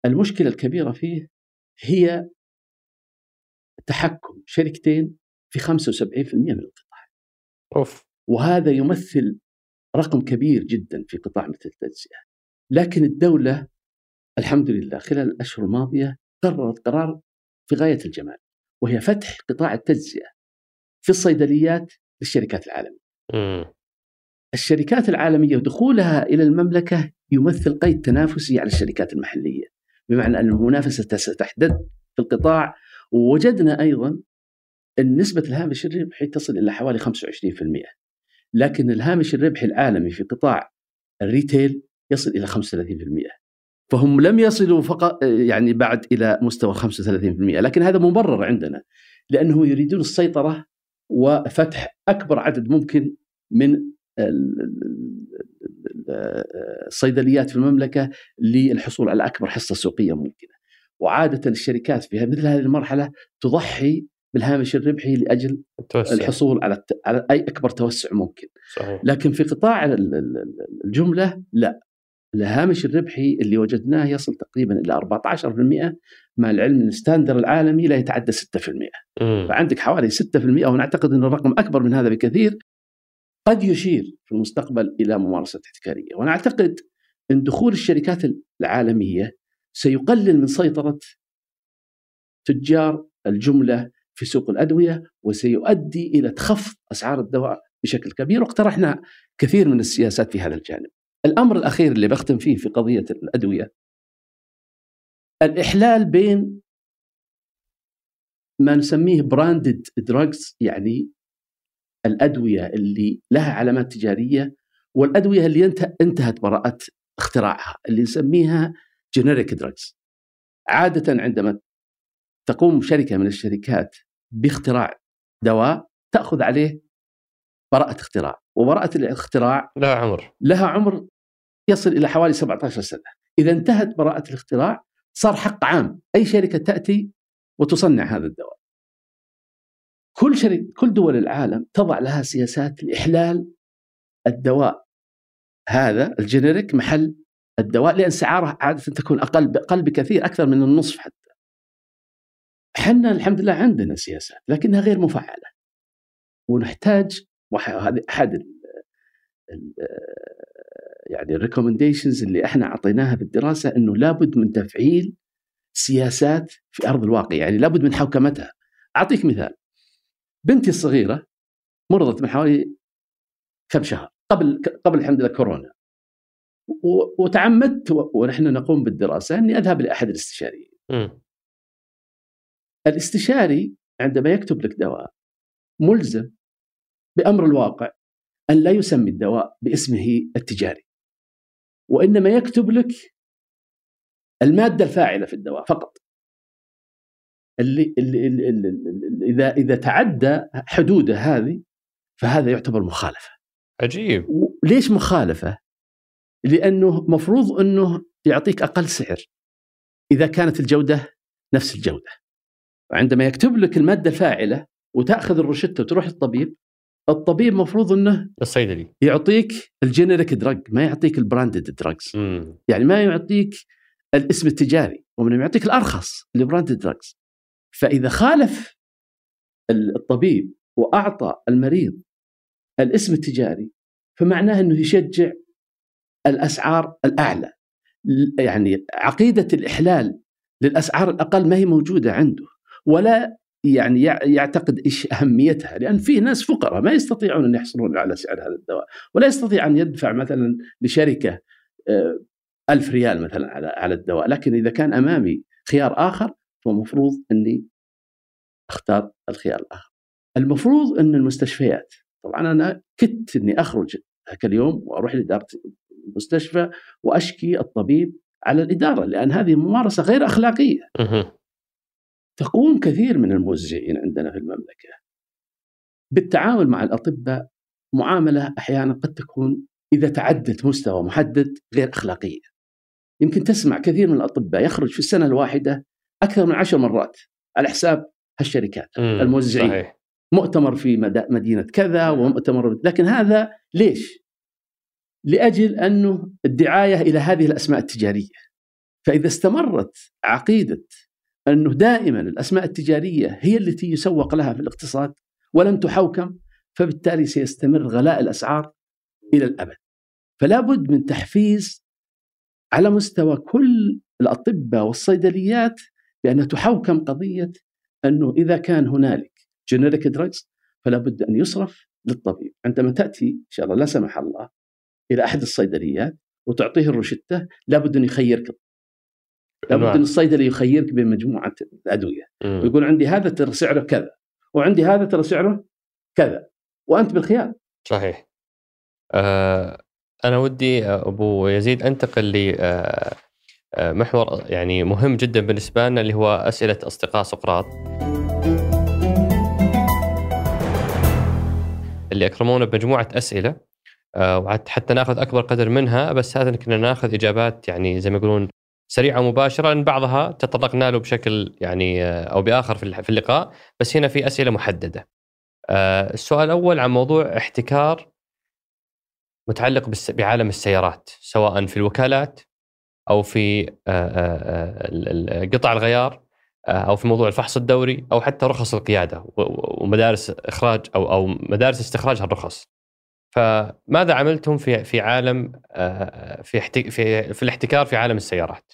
المشكلة الكبيرة فيه هي تحكم شركتين في خمسة وسبعين بالمئة من القطاع. أوف. وهذا يمثل رقم كبير جدا في قطاع مثل التجزئة، لكن الدولة الحمد لله خلال الأشهر الماضية قررت قرار في غاية الجمال، وهي فتح قطاع التجزئة في الصيدليات للشركات العالمية. م. الشركات العالمية ودخولها إلى المملكة يمثل قيد تنافسي على الشركات المحلية، بمعنى أن المنافسة ستحدد في القطاع. ووجدنا أيضا نسبة الهامش الربحي تصل إلى حوالي خمسة وعشرين بالمئة، لكن الهامش الربحي العالمي في قطاع الريتيل يصل إلى خمسة وثلاثين بالمئة، فهم لم يصلوا فقط يعني بعد إلى مستوى خمسة وثلاثين بالمئة، لكن هذا مبرر عندنا لأنه يريدون السيطرة وفتح أكبر عدد ممكن من الصيدليات في المملكة للحصول على أكبر حصة سوقية ممكنة. وعادة الشركات في مثل هذه المرحلة تضحي بالهامش الربحي لأجل التوسع، الحصول على على أي أكبر توسع ممكن. صحيح. لكن في قطاع الجملة لا، الهامش الربحي اللي وجدناه يصل تقريبا إلى أربعة عشر بالمئة، مع العلم أن الستاندر العالمي لا يتعدى ستة بالمئة. م. فعندك حوالي ستة بالمئة، ونعتقد أن الرقم أكبر من هذا بكثير، قد يشير في المستقبل إلى ممارسة احتكارية. ونعتقد أن دخول الشركات العالمية سيقلل من سيطرة تجار الجملة في سوق الأدوية، وسيؤدي إلى تخفض أسعار الدواء بشكل كبير، واقترحنا كثير من السياسات في هذا الجانب. الأمر الأخير اللي بختم فيه في قضية الأدوية، الإحلال بين ما نسميه براندد دراجز، يعني الأدوية اللي لها علامات تجارية، والأدوية اللي انتهت براءة اختراعها اللي نسميها جينيريك دراجز. عادة عندما تقوم شركة من الشركات باختراع دواء تأخذ عليه براءة اختراع، وبراءة الاختراع لها عمر لها عمر يصل إلى حوالي سبعة عشر سنة. إذا انتهت براءة الاختراع صار حق عام أي شركة تأتي وتصنع هذا الدواء. كل شركة كل دول العالم تضع لها سياسات لإحلال الدواء هذا الجينيريك محل الدواء، لأن سعره عادة تكون أقل أقل بكثير، أكثر من النصف حتى. حنا الحمد لله عندنا سياسات لكنها غير مفعلة، ونحتاج، وهذا أحد يعني الريكومنديشنز اللي احنا اعطيناها بالدراسه، انه لابد من تفعيل سياسات في ارض الواقع، يعني لابد من حوكمتها. اعطيك مثال، بنتي الصغيره مرضت من حوالي كم شهر قبل قبل الحمد لله كورونا، وتعمدت ونحن نقوم بالدراسه اني اذهب لاحد الاستشاريين. الاستشاري عندما يكتب لك دواء ملزم بامر الواقع أن لا يسمي الدواء باسمه التجاري، وإنما يكتب لك المادة الفاعلة في الدواء فقط. اللي, اللي, اللي, اللي إذا, إذا تعدى حدوده هذه فهذا يعتبر مخالفة. عجيب. ليش مخالفة؟ لأنه مفروض أنه يعطيك أقل سعر إذا كانت الجودة نفس الجودة. وعندما يكتب لك المادة الفاعلة وتأخذ الروشتة وتروح الطبيب، الطبيب مفروض انه الصيدلي يعطيك الجينيريك دراج، ما يعطيك البراندد دراجز، يعني ما يعطيك الاسم التجاري، ومنهم يعطيك الارخص البراندد دراجز. فاذا خالف الطبيب واعطى المريض الاسم التجاري فمعناه انه يشجع الاسعار الاعلى، يعني عقيدة الاحلال للاسعار الاقل ما هي موجودة عنده، ولا يعني يعتقد إيش أهميتها، لأن فيه ناس فقراء ما يستطيعون أن يحصلون على سعر هذا الدواء، ولا يستطيع أن يدفع مثلا لشركة ألف ريال مثلا على على الدواء. لكن إذا كان أمامي خيار آخر فمفروض أني أختار الخيار الآخر. المفروض أن المستشفيات، طبعا أنا كنت أني أخرج ذاك اليوم وأروح لإدارة المستشفى وأشكي الطبيب على الإدارة، لأن هذه ممارسة غير أخلاقية تقوم كثير من الموزعين عندنا في المملكة بالتعامل مع الأطباء معاملة أحيانا قد تكون إذا تعدت مستوى محدد غير أخلاقية. يمكن تسمع كثير من الأطباء يخرج في السنة الواحدة أكثر من عشر مرات على حساب هالشركات الموزعين. صحيح. مؤتمر في مدينة كذا ومؤتمر، لكن هذا ليش؟ لأجل أنه الدعاية إلى هذه الأسماء التجارية. فإذا استمرت عقيدة أنه دائما الأسماء التجارية هي التي يسوق لها في الاقتصاد ولم تحوكم، فبالتالي سيستمر غلاء الأسعار إلى الأبد. فلا بد من تحفيز على مستوى كل الأطباء والصيدليات بأن تحوكم قضية أنه إذا كان هنالك جينيريك دراجز فلا بد أن يصرف للطبيب. عندما تأتي إن شاء الله لا سمح الله إلى أحد الصيدليات وتعطيه الروشتة، لا بد أن يخيرك، لابد أن الصيدلي يخيرك بين مجموعة الأدوية ويقول عندي هذا ترى سعره كذا وعندي هذا ترى سعره كذا، وأنت بالخيار. صحيح. آه أنا ودي أبو يزيد أنتقل لمحور آه يعني مهم جدا بالنسبة لنا، اللي هو أسئلة أصدقاء سقراط اللي أكرمونا بمجموعة أسئلة، آه حتى نأخذ أكبر قدر منها، بس هذا كنا نأخذ إجابات يعني زي ما يقولون سريعة مباشرة، لأن بعضها تطرقنا له بشكل يعني أو بآخر في اللقاء، بس هنا في أسئلة محددة. السؤال الأول عن موضوع احتكار متعلق بعالم السيارات، سواء في الوكالات أو في قطع الغيار أو في موضوع الفحص الدوري أو حتى رخص القيادة ومدارس إخراج أو أو مدارس استخراج الرخص. فماذا عملتم في في عالم في في في الاحتكار في عالم السيارات؟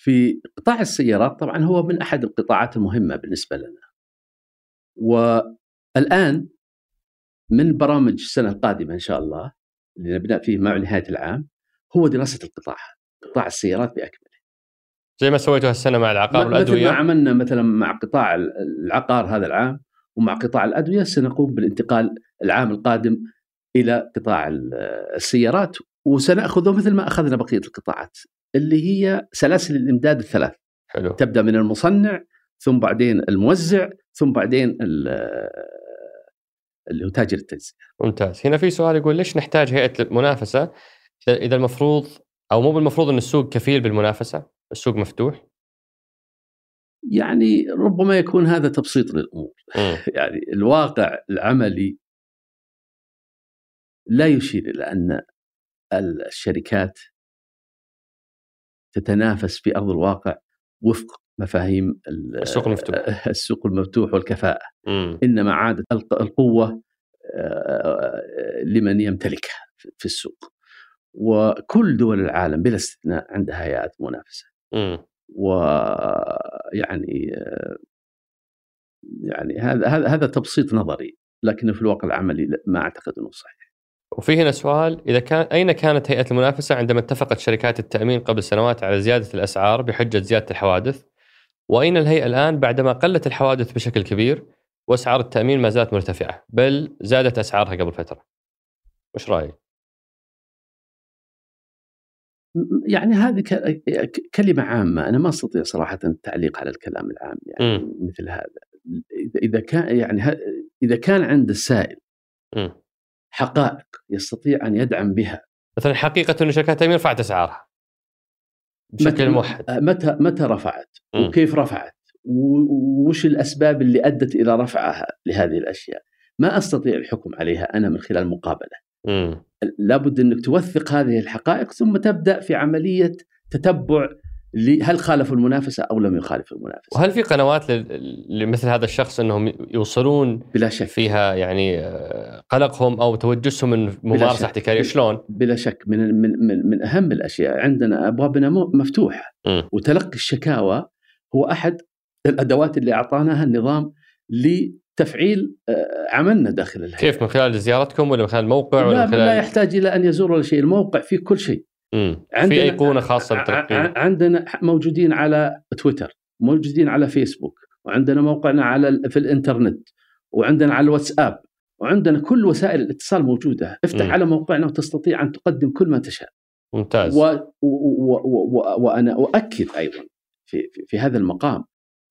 في قطاع السيارات طبعا هو من أحد القطاعات المهمة بالنسبة لنا، والآن من برامج السنة القادمة إن شاء الله اللي نبدأ فيه مع نهاية العام هو دراسة القطاع، قطاع السيارات بأكمله، زي ما سويتوا هالسنة مع العقار والأدوية. مثل ما عملنا مثلا مع قطاع العقار هذا العام ومع قطاع الأدوية، سنقوم بالانتقال العام القادم إلى قطاع السيارات، وسنأخذه مثل ما أخذنا بقية القطاعات اللي هي سلاسل الإمداد الثلاث. حلو. تبدأ من المصنع ثم بعدين الموزع ثم بعدين اللي هو تاجر التجزئة. ممتاز. هنا في سؤال يقول ليش نحتاج هيئة المنافسة إذا المفروض أو مو بالمفروض أن السوق كفيل بالمنافسة؟ السوق مفتوح؟ يعني ربما يكون هذا تبسيط للأمور. يعني الواقع العملي لا يشير إلى أن الشركات تتنافس في أرض الواقع وفق مفاهيم السوق المفتوح, السوق المفتوح والكفاءة. م. إنما عادت القوة لمن يمتلكها في السوق. وكل دول العالم بلا استثناء عندها هيئات منافسة. م. ويعني يعني هذا هذا تبسيط نظري، لكن في الواقع العملي ما أعتقد أنه صحيح. وفي هنا سؤال، إذا كان أين كانت هيئة المنافسة عندما اتفقت شركات التأمين قبل سنوات على زيادة الأسعار بحجة زيادة الحوادث؟ وأين الهيئة الآن بعدما قلت الحوادث بشكل كبير وأسعار التأمين ما زالت مرتفعة بل زادت أسعارها قبل فترة؟ وش رأيك؟ يعني هذه كلمة عامة، أنا ما أستطيع صراحة التعليق على الكلام العام يعني م. مثل هذا. إذا كان يعني إذا كان عند السائل م. حقائق يستطيع أن يدعم بها، مثلا حقيقة أن شركات التأمين رفعت أسعارها بشكل موحد، متى متى رفعت م. وكيف رفعت وش الأسباب اللي أدت إلى رفعها لهذه الأشياء، ما أستطيع الحكم عليها أنا من خلال مقابلة. م. لابد أنك توثق هذه الحقائق ثم تبدأ في عملية تتبع هل خالفوا المنافسة أو لم يخالفوا المنافسة. وهل في قنوات لمثل هذا الشخص أنهم يوصلون بلا شك فيها يعني قلقهم أو توجسهم من ممارسة احتكارية؟ شلون؟ بلا شك من, من, من, من أهم الأشياء عندنا أبوابنا مفتوحة. م. وتلقي الشكاوى هو أحد الأدوات اللي أعطاناها النظام لتفعيل عملنا داخل الهيئة. كيف؟ من خلال زيارتكم ولا من خلال الموقع؟ ولا من خلال... لا يحتاج إلى أن يزور ولا شيء، الموقع فيه كل شيء. مم. عندنا في أيقونة خاصة للترقيم، عندنا موجودين على تويتر، موجودين على فيسبوك، وعندنا موقعنا على في الإنترنت، وعندنا على الواتساب، وعندنا كل وسائل الاتصال موجودة. افتح مم. على موقعنا وتستطيع أن تقدم كل ما تشاء. ممتاز. وأنا و... و... و... أؤكد أيضا في... في هذا المقام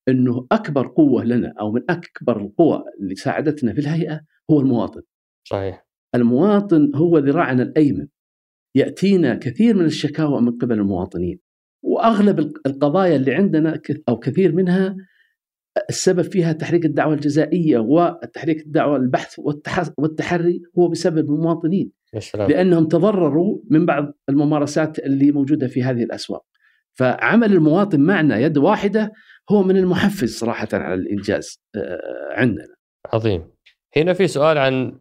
أنه أكبر قوة لنا أو من أكبر القوى اللي ساعدتنا في الهيئة هو المواطن. صحيح. المواطن هو ذراعنا الأيمن. يأتينا كثير من الشكاوى من قبل المواطنين، وأغلب القضايا اللي عندنا أو كثير منها السبب فيها تحريك الدعوة الجزائية وتحريك الدعوة البحث والتحري هو بسبب المواطنين، لأنهم تضرروا من بعض الممارسات اللي موجودة في هذه الأسواق. فعمل المواطن معنا يد واحدة هو من المحفز صراحة على الإنجاز عندنا. عظيم. هنا في سؤال عن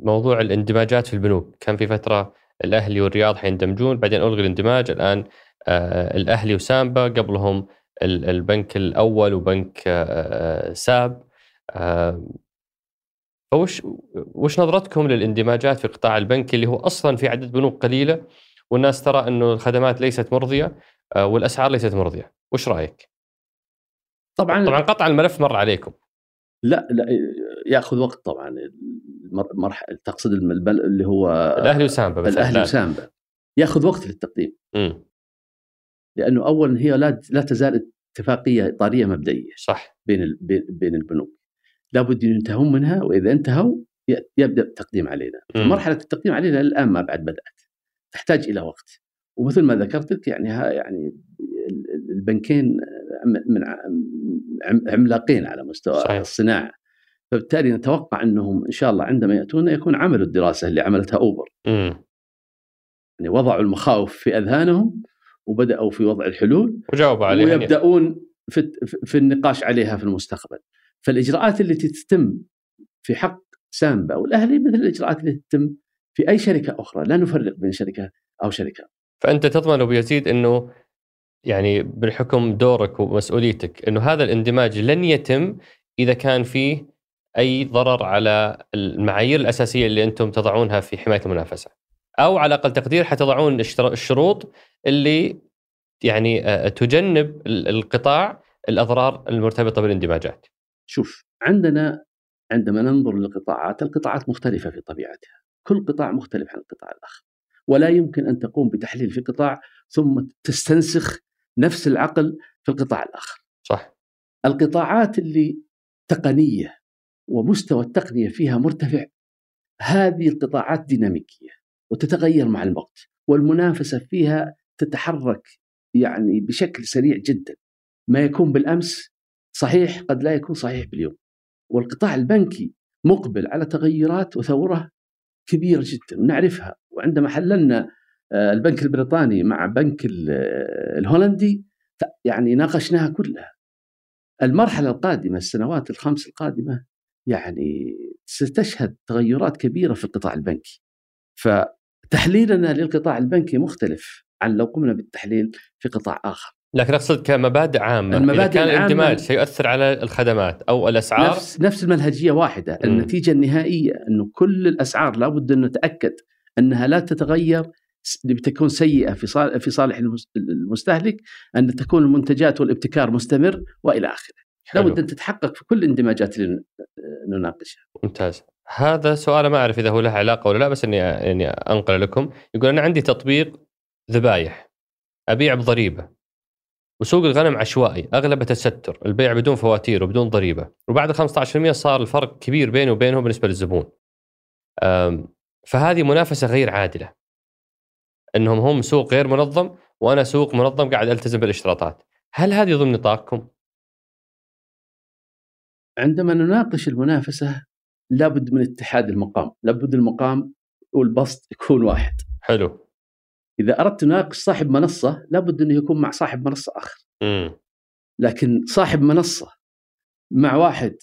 موضوع الاندماجات في البنوك، كان في فترة الأهلي والرياض حيندمجون، بعدين ألغي الاندماج، الآن الأهلي وسامبا، قبلهم البنك الأول وبنك ساب. فوش وش نظرتكم للاندماجات في قطاع البنك اللي هو أصلا في عدد بنوك قليلة والناس ترى أنه الخدمات ليست مرضية والأسعار ليست مرضية؟ وش رأيك؟ طبعا طبعا قطع الملف مر عليكم. لا لا ياخذ وقت طبعا. مرحله تقصد الملبل اللي هو الاهلي وسامبا، الاهلي وسامبا ياخذ وقت للتقديم. م. لانه اولا هي لا لا تزال اتفاقيه طاريه مبدئيه. صح. بين بين البنوك لابد ان ينتهون منها، واذا انتهوا يبدا التقديم علينا. مرحله التقديم علينا الان ما بعد بدات، تحتاج الى وقت. ومثل ما ذكرت لك يعني يعني البنكين من عملاقين على مستوى صحيح. الصناعة، فبالتالي نتوقع أنهم إن شاء الله عندما يأتونا يكون عملوا الدراسة اللي عملتها أوبر. م. يعني وضعوا المخاوف في أذهانهم وبدأوا في وضع الحلول وجاوبوا عليها ويبدأون في, في النقاش عليها في المستقبل. فالإجراءات التي تتم في حق سامبا والأهلي مثل الإجراءات التي تتم في أي شركة أخرى، لا نفرق بين شركة أو شركة. فأنت تضمن وبيزيد أنه يعني بالحكم دورك ومسؤوليتك أنه هذا الاندماج لن يتم إذا كان فيه أي ضرر على المعايير الأساسية اللي أنتم تضعونها في حماية المنافسة، أو على أقل تقدير حتضعون الشروط اللي يعني تجنب القطاع الأضرار المرتبطة بالاندماجات. شوف، عندنا عندما ننظر للقطاعات، القطاعات مختلفة في طبيعتها، كل قطاع مختلف عن القطاع الآخر، ولا يمكن أن تقوم بتحليل في قطاع ثم تستنسخ نفس العقل في القطاع الآخر. صح. القطاعات اللي تقنية ومستوى التقنية فيها مرتفع، هذه القطاعات ديناميكية وتتغير مع الوقت، والمنافسة فيها تتحرك يعني بشكل سريع جدا. ما يكون بالأمس صحيح قد لا يكون صحيح باليوم. والقطاع البنكي مقبل على تغيرات وثورة كبيرة جدا ونعرفها. وعندما حللنا البنك البريطاني مع بنك الهولندي يعني ناقشناها كلها. المرحلة القادمة السنوات الخمس القادمة يعني ستشهد تغيرات كبيرة في القطاع البنكي. فتحليلنا للقطاع البنكي مختلف عن لو قمنا بالتحليل في قطاع آخر. لكن أقصد كمبادئ عامة، إذا كان الاندماج سيؤثر على الخدمات أو الأسعار، نفس, نفس المنهجية واحدة. م. النتيجة النهائية أنه كل الأسعار لابد أن نتأكد أنها لا تتغير بتكون سيئة في صالح المستهلك، أن تكون المنتجات والابتكار مستمر وإلى آخره. لابد أن تتحقق في كل الاندماجات اللي نناقشها. ممتاز. هذا سؤال ما أعرف إذا هو له علاقة ولا لا، بس أني يعني أنقل لكم. يقول أنا عندي تطبيق ذبايح أبيع بضريبة، وسوق الغنم عشوائي أغلبه تستر، البيع بدون فواتير وبدون ضريبة، وبعد خمسة عشر بالمئة صار الفرق كبير بينه وبينه بالنسبة للزبون. فهذه منافسة غير عادلة، أنهم هم سوق غير منظم وأنا سوق منظم قاعد ألتزم بالاشتراطات. هل هذه ضمن نطاقكم؟ عندما نناقش المنافسة لابد من اتحاد المقام، لابد المقام والبسط يكون واحد. حلو. إذا أردت تناقش صاحب منصة لابد أنه يكون مع صاحب منصة آخر. م. لكن صاحب منصة مع واحد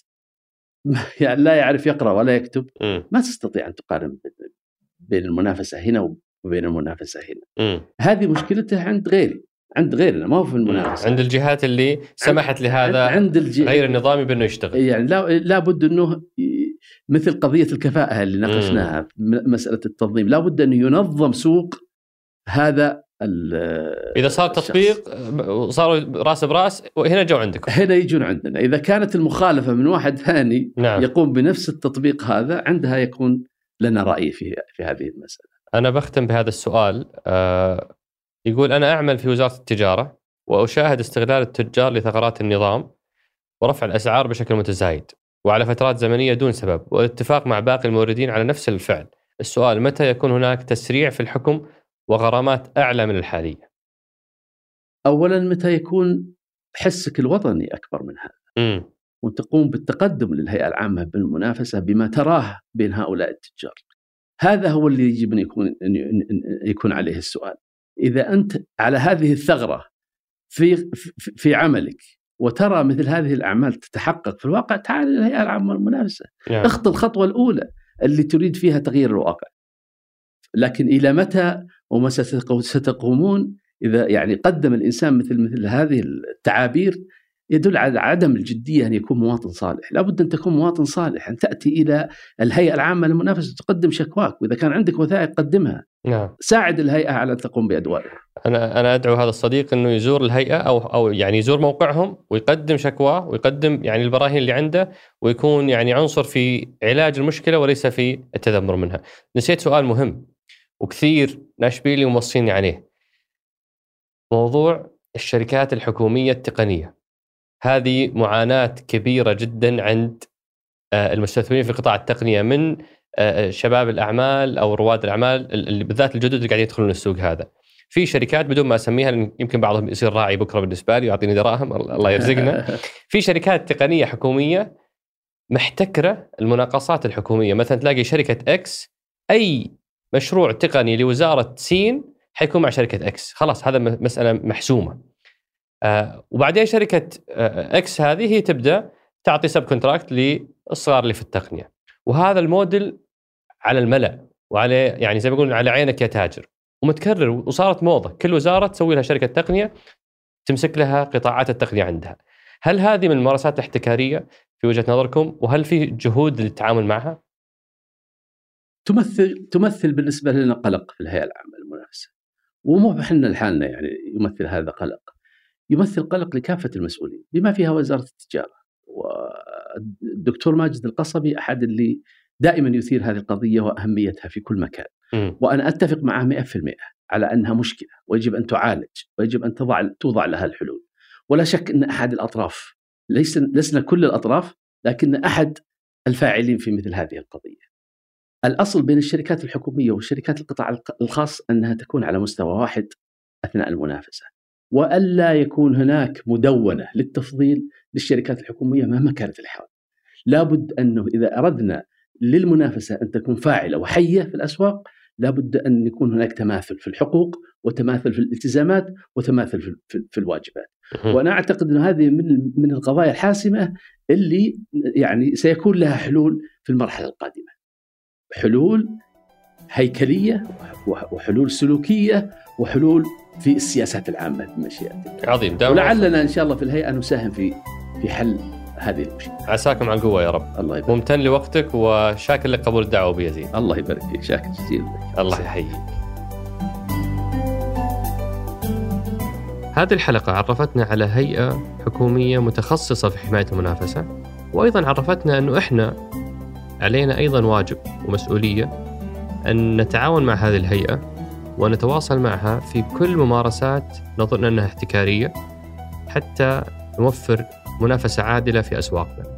يعني لا يعرف يقرأ ولا يكتب، م. ما تستطيع أن تقارن بين المنافسة هنا وبين المنافسة هنا. م. هذه مشكلته عند غيري، عند غيرنا، ما هو في المنافسة، عند الجهات اللي سمحت لهذا عند الج... غير النظامي بأنه يشتغل. يعني لا لابد أنه مثل قضية الكفاءة اللي ناقشناها، مسألة التنظيم، لابد أنه ينظم سوق. هذا إذا صار تطبيق صار راس براس، وهنا جو عندكم، هنا يجون عندنا. إذا كانت المخالفة من واحد ثاني، نعم، يقوم بنفس التطبيق هذا، عندها يكون لنا رأي في في هذه المسألة. أنا بختم بهذا السؤال. آه يقول أنا أعمل في وزارة التجارة وأشاهد استغلال التجار لثغرات النظام ورفع الأسعار بشكل متزايد وعلى فترات زمنية دون سبب، والاتفاق مع باقي الموردين على نفس الفعل. السؤال: متى يكون هناك تسريع في الحكم وغرامات أعلى من الحالية؟ أولاً متى يكون حسك الوطني أكبر من هذا، م. وتقوم بالتقدم للهيئة العامة بالمنافسة بما تراه بين هؤلاء التجار. هذا هو اللي يجب أن يكون, يكون عليه السؤال. إذا أنت على هذه الثغرة في, في عملك وترى مثل هذه الأعمال تتحقق في الواقع، تعال للهيئة العامة للمنافسة، يعني اخطو الخطوة الأولى اللي تريد فيها تغيير الواقع. لكن إلى متى وما ستقومون؟ إذا يعني قدم الإنسان مثل مثل هذه التعابير يدل على عدم الجدية أن يكون مواطن صالح. لابد أن تكون مواطن صالح، أن تأتي إلى الهيئة العامة للمنافسة وتقدم شكواك، وإذا كان عندك وثائق قدمها. نعم. ساعد الهيئة على أن تقوم بأدوارها. أنا أنا أدعو هذا الصديق أنه يزور الهيئة أو أو يعني يزور موقعهم ويقدم شكواه ويقدم يعني البراهين اللي عنده، ويكون يعني عنصر في علاج المشكلة وليس في التذمر منها. نسيت سؤال مهم وكثير ناشبيلي وموصيني عليه، موضوع الشركات الحكومية التقنية. هذه معاناة كبيرة جدا عند المستثمرين في قطاع التقنية من شباب الأعمال أو رواد الأعمال اللي بالذات الجدد اللي قاعدين يدخلون السوق. هذا في شركات بدون ما أسميها لأن يمكن بعضهم يصير راعي بكرة بالنسبة لي ويعطيني دراهم، الله يرزقنا. في شركات تقنية حكومية محتكرة المناقصات الحكومية. مثلا تلاقي شركة إكس، أي مشروع تقني لوزارة سين حيكون مع شركة إكس، خلاص هذا مسألة محسومة. آه وبعدين شركة آه إكس هذه هي تبدأ تعطي سب كونتراكت للصغار اللي في التقنية، وهذا الموديل على الملأ وعلى يعني زي ما يقولون على عينك يا تاجر، ومتكرر وصارت موضة. كل وزارة تسوي لها شركة تقنية تمسك لها قطاعات التقنية عندها. هل هذه من الممارسات الاحتكارية في وجهة نظركم، وهل في جهود للتعامل معها؟ تمثل تمثل بالنسبة لنا قلق في الهيئة العامة للمنافسة، ومو احنا لحالنا يعني يمثل هذا قلق، يمثل قلق لكافة المسؤولين بما فيها وزارة التجارة. والدكتور ماجد القصبي أحد اللي دائما يثير هذه القضية وأهميتها في كل مكان، م. وأنا أتفق معه مئة في المئة على أنها مشكلة ويجب أن تعالج ويجب أن تضع توضع لها الحلول. ولا شك أن أحد الأطراف، ليس لسنا كل الأطراف، لكن أحد الفاعلين في مثل هذه القضية. الأصل بين الشركات الحكومية والشركات القطاع الخاص أنها تكون على مستوى واحد أثناء المنافسة. وألا يكون هناك مدونة للتفضيل للشركات الحكومية مهما كانت الحال. لابد أنه إذا أردنا للمنافسة أن تكون فاعلة وحية في الأسواق لابد أن يكون هناك تماثل في الحقوق وتماثل في الالتزامات وتماثل في الواجبات. وأنا أعتقد أن هذه من من القضايا الحاسمة اللي يعني سيكون لها حلول في المرحلة القادمة، حلول هيكلية وحلول سلوكية وحلول في السياسات العامة بمشيئة الله. عظيم. ولعلنا إن شاء الله في الهيئة نساهم في في حل هذه المشكلة. عساكم على القوة يا رب. الله يبارك. ممتن لوقتك وشاكر لقبول الدعوة بيزيد. الله يبارك فيك، شاكر جزيلا. الله يحييك. هذه الحلقة عرفتنا على هيئة حكومية متخصصة في حماية المنافسة، وأيضا عرفتنا أنه إحنا علينا أيضا واجب ومسؤولية أن نتعاون مع هذه الهيئة ونتواصل معها في كل ممارسات نظن أنها احتكارية حتى نوفر منافسة عادلة في أسواقنا.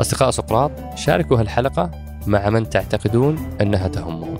أصدقاء سقراط، شاركوا هالحلقة مع من تعتقدون أنها تهمهم.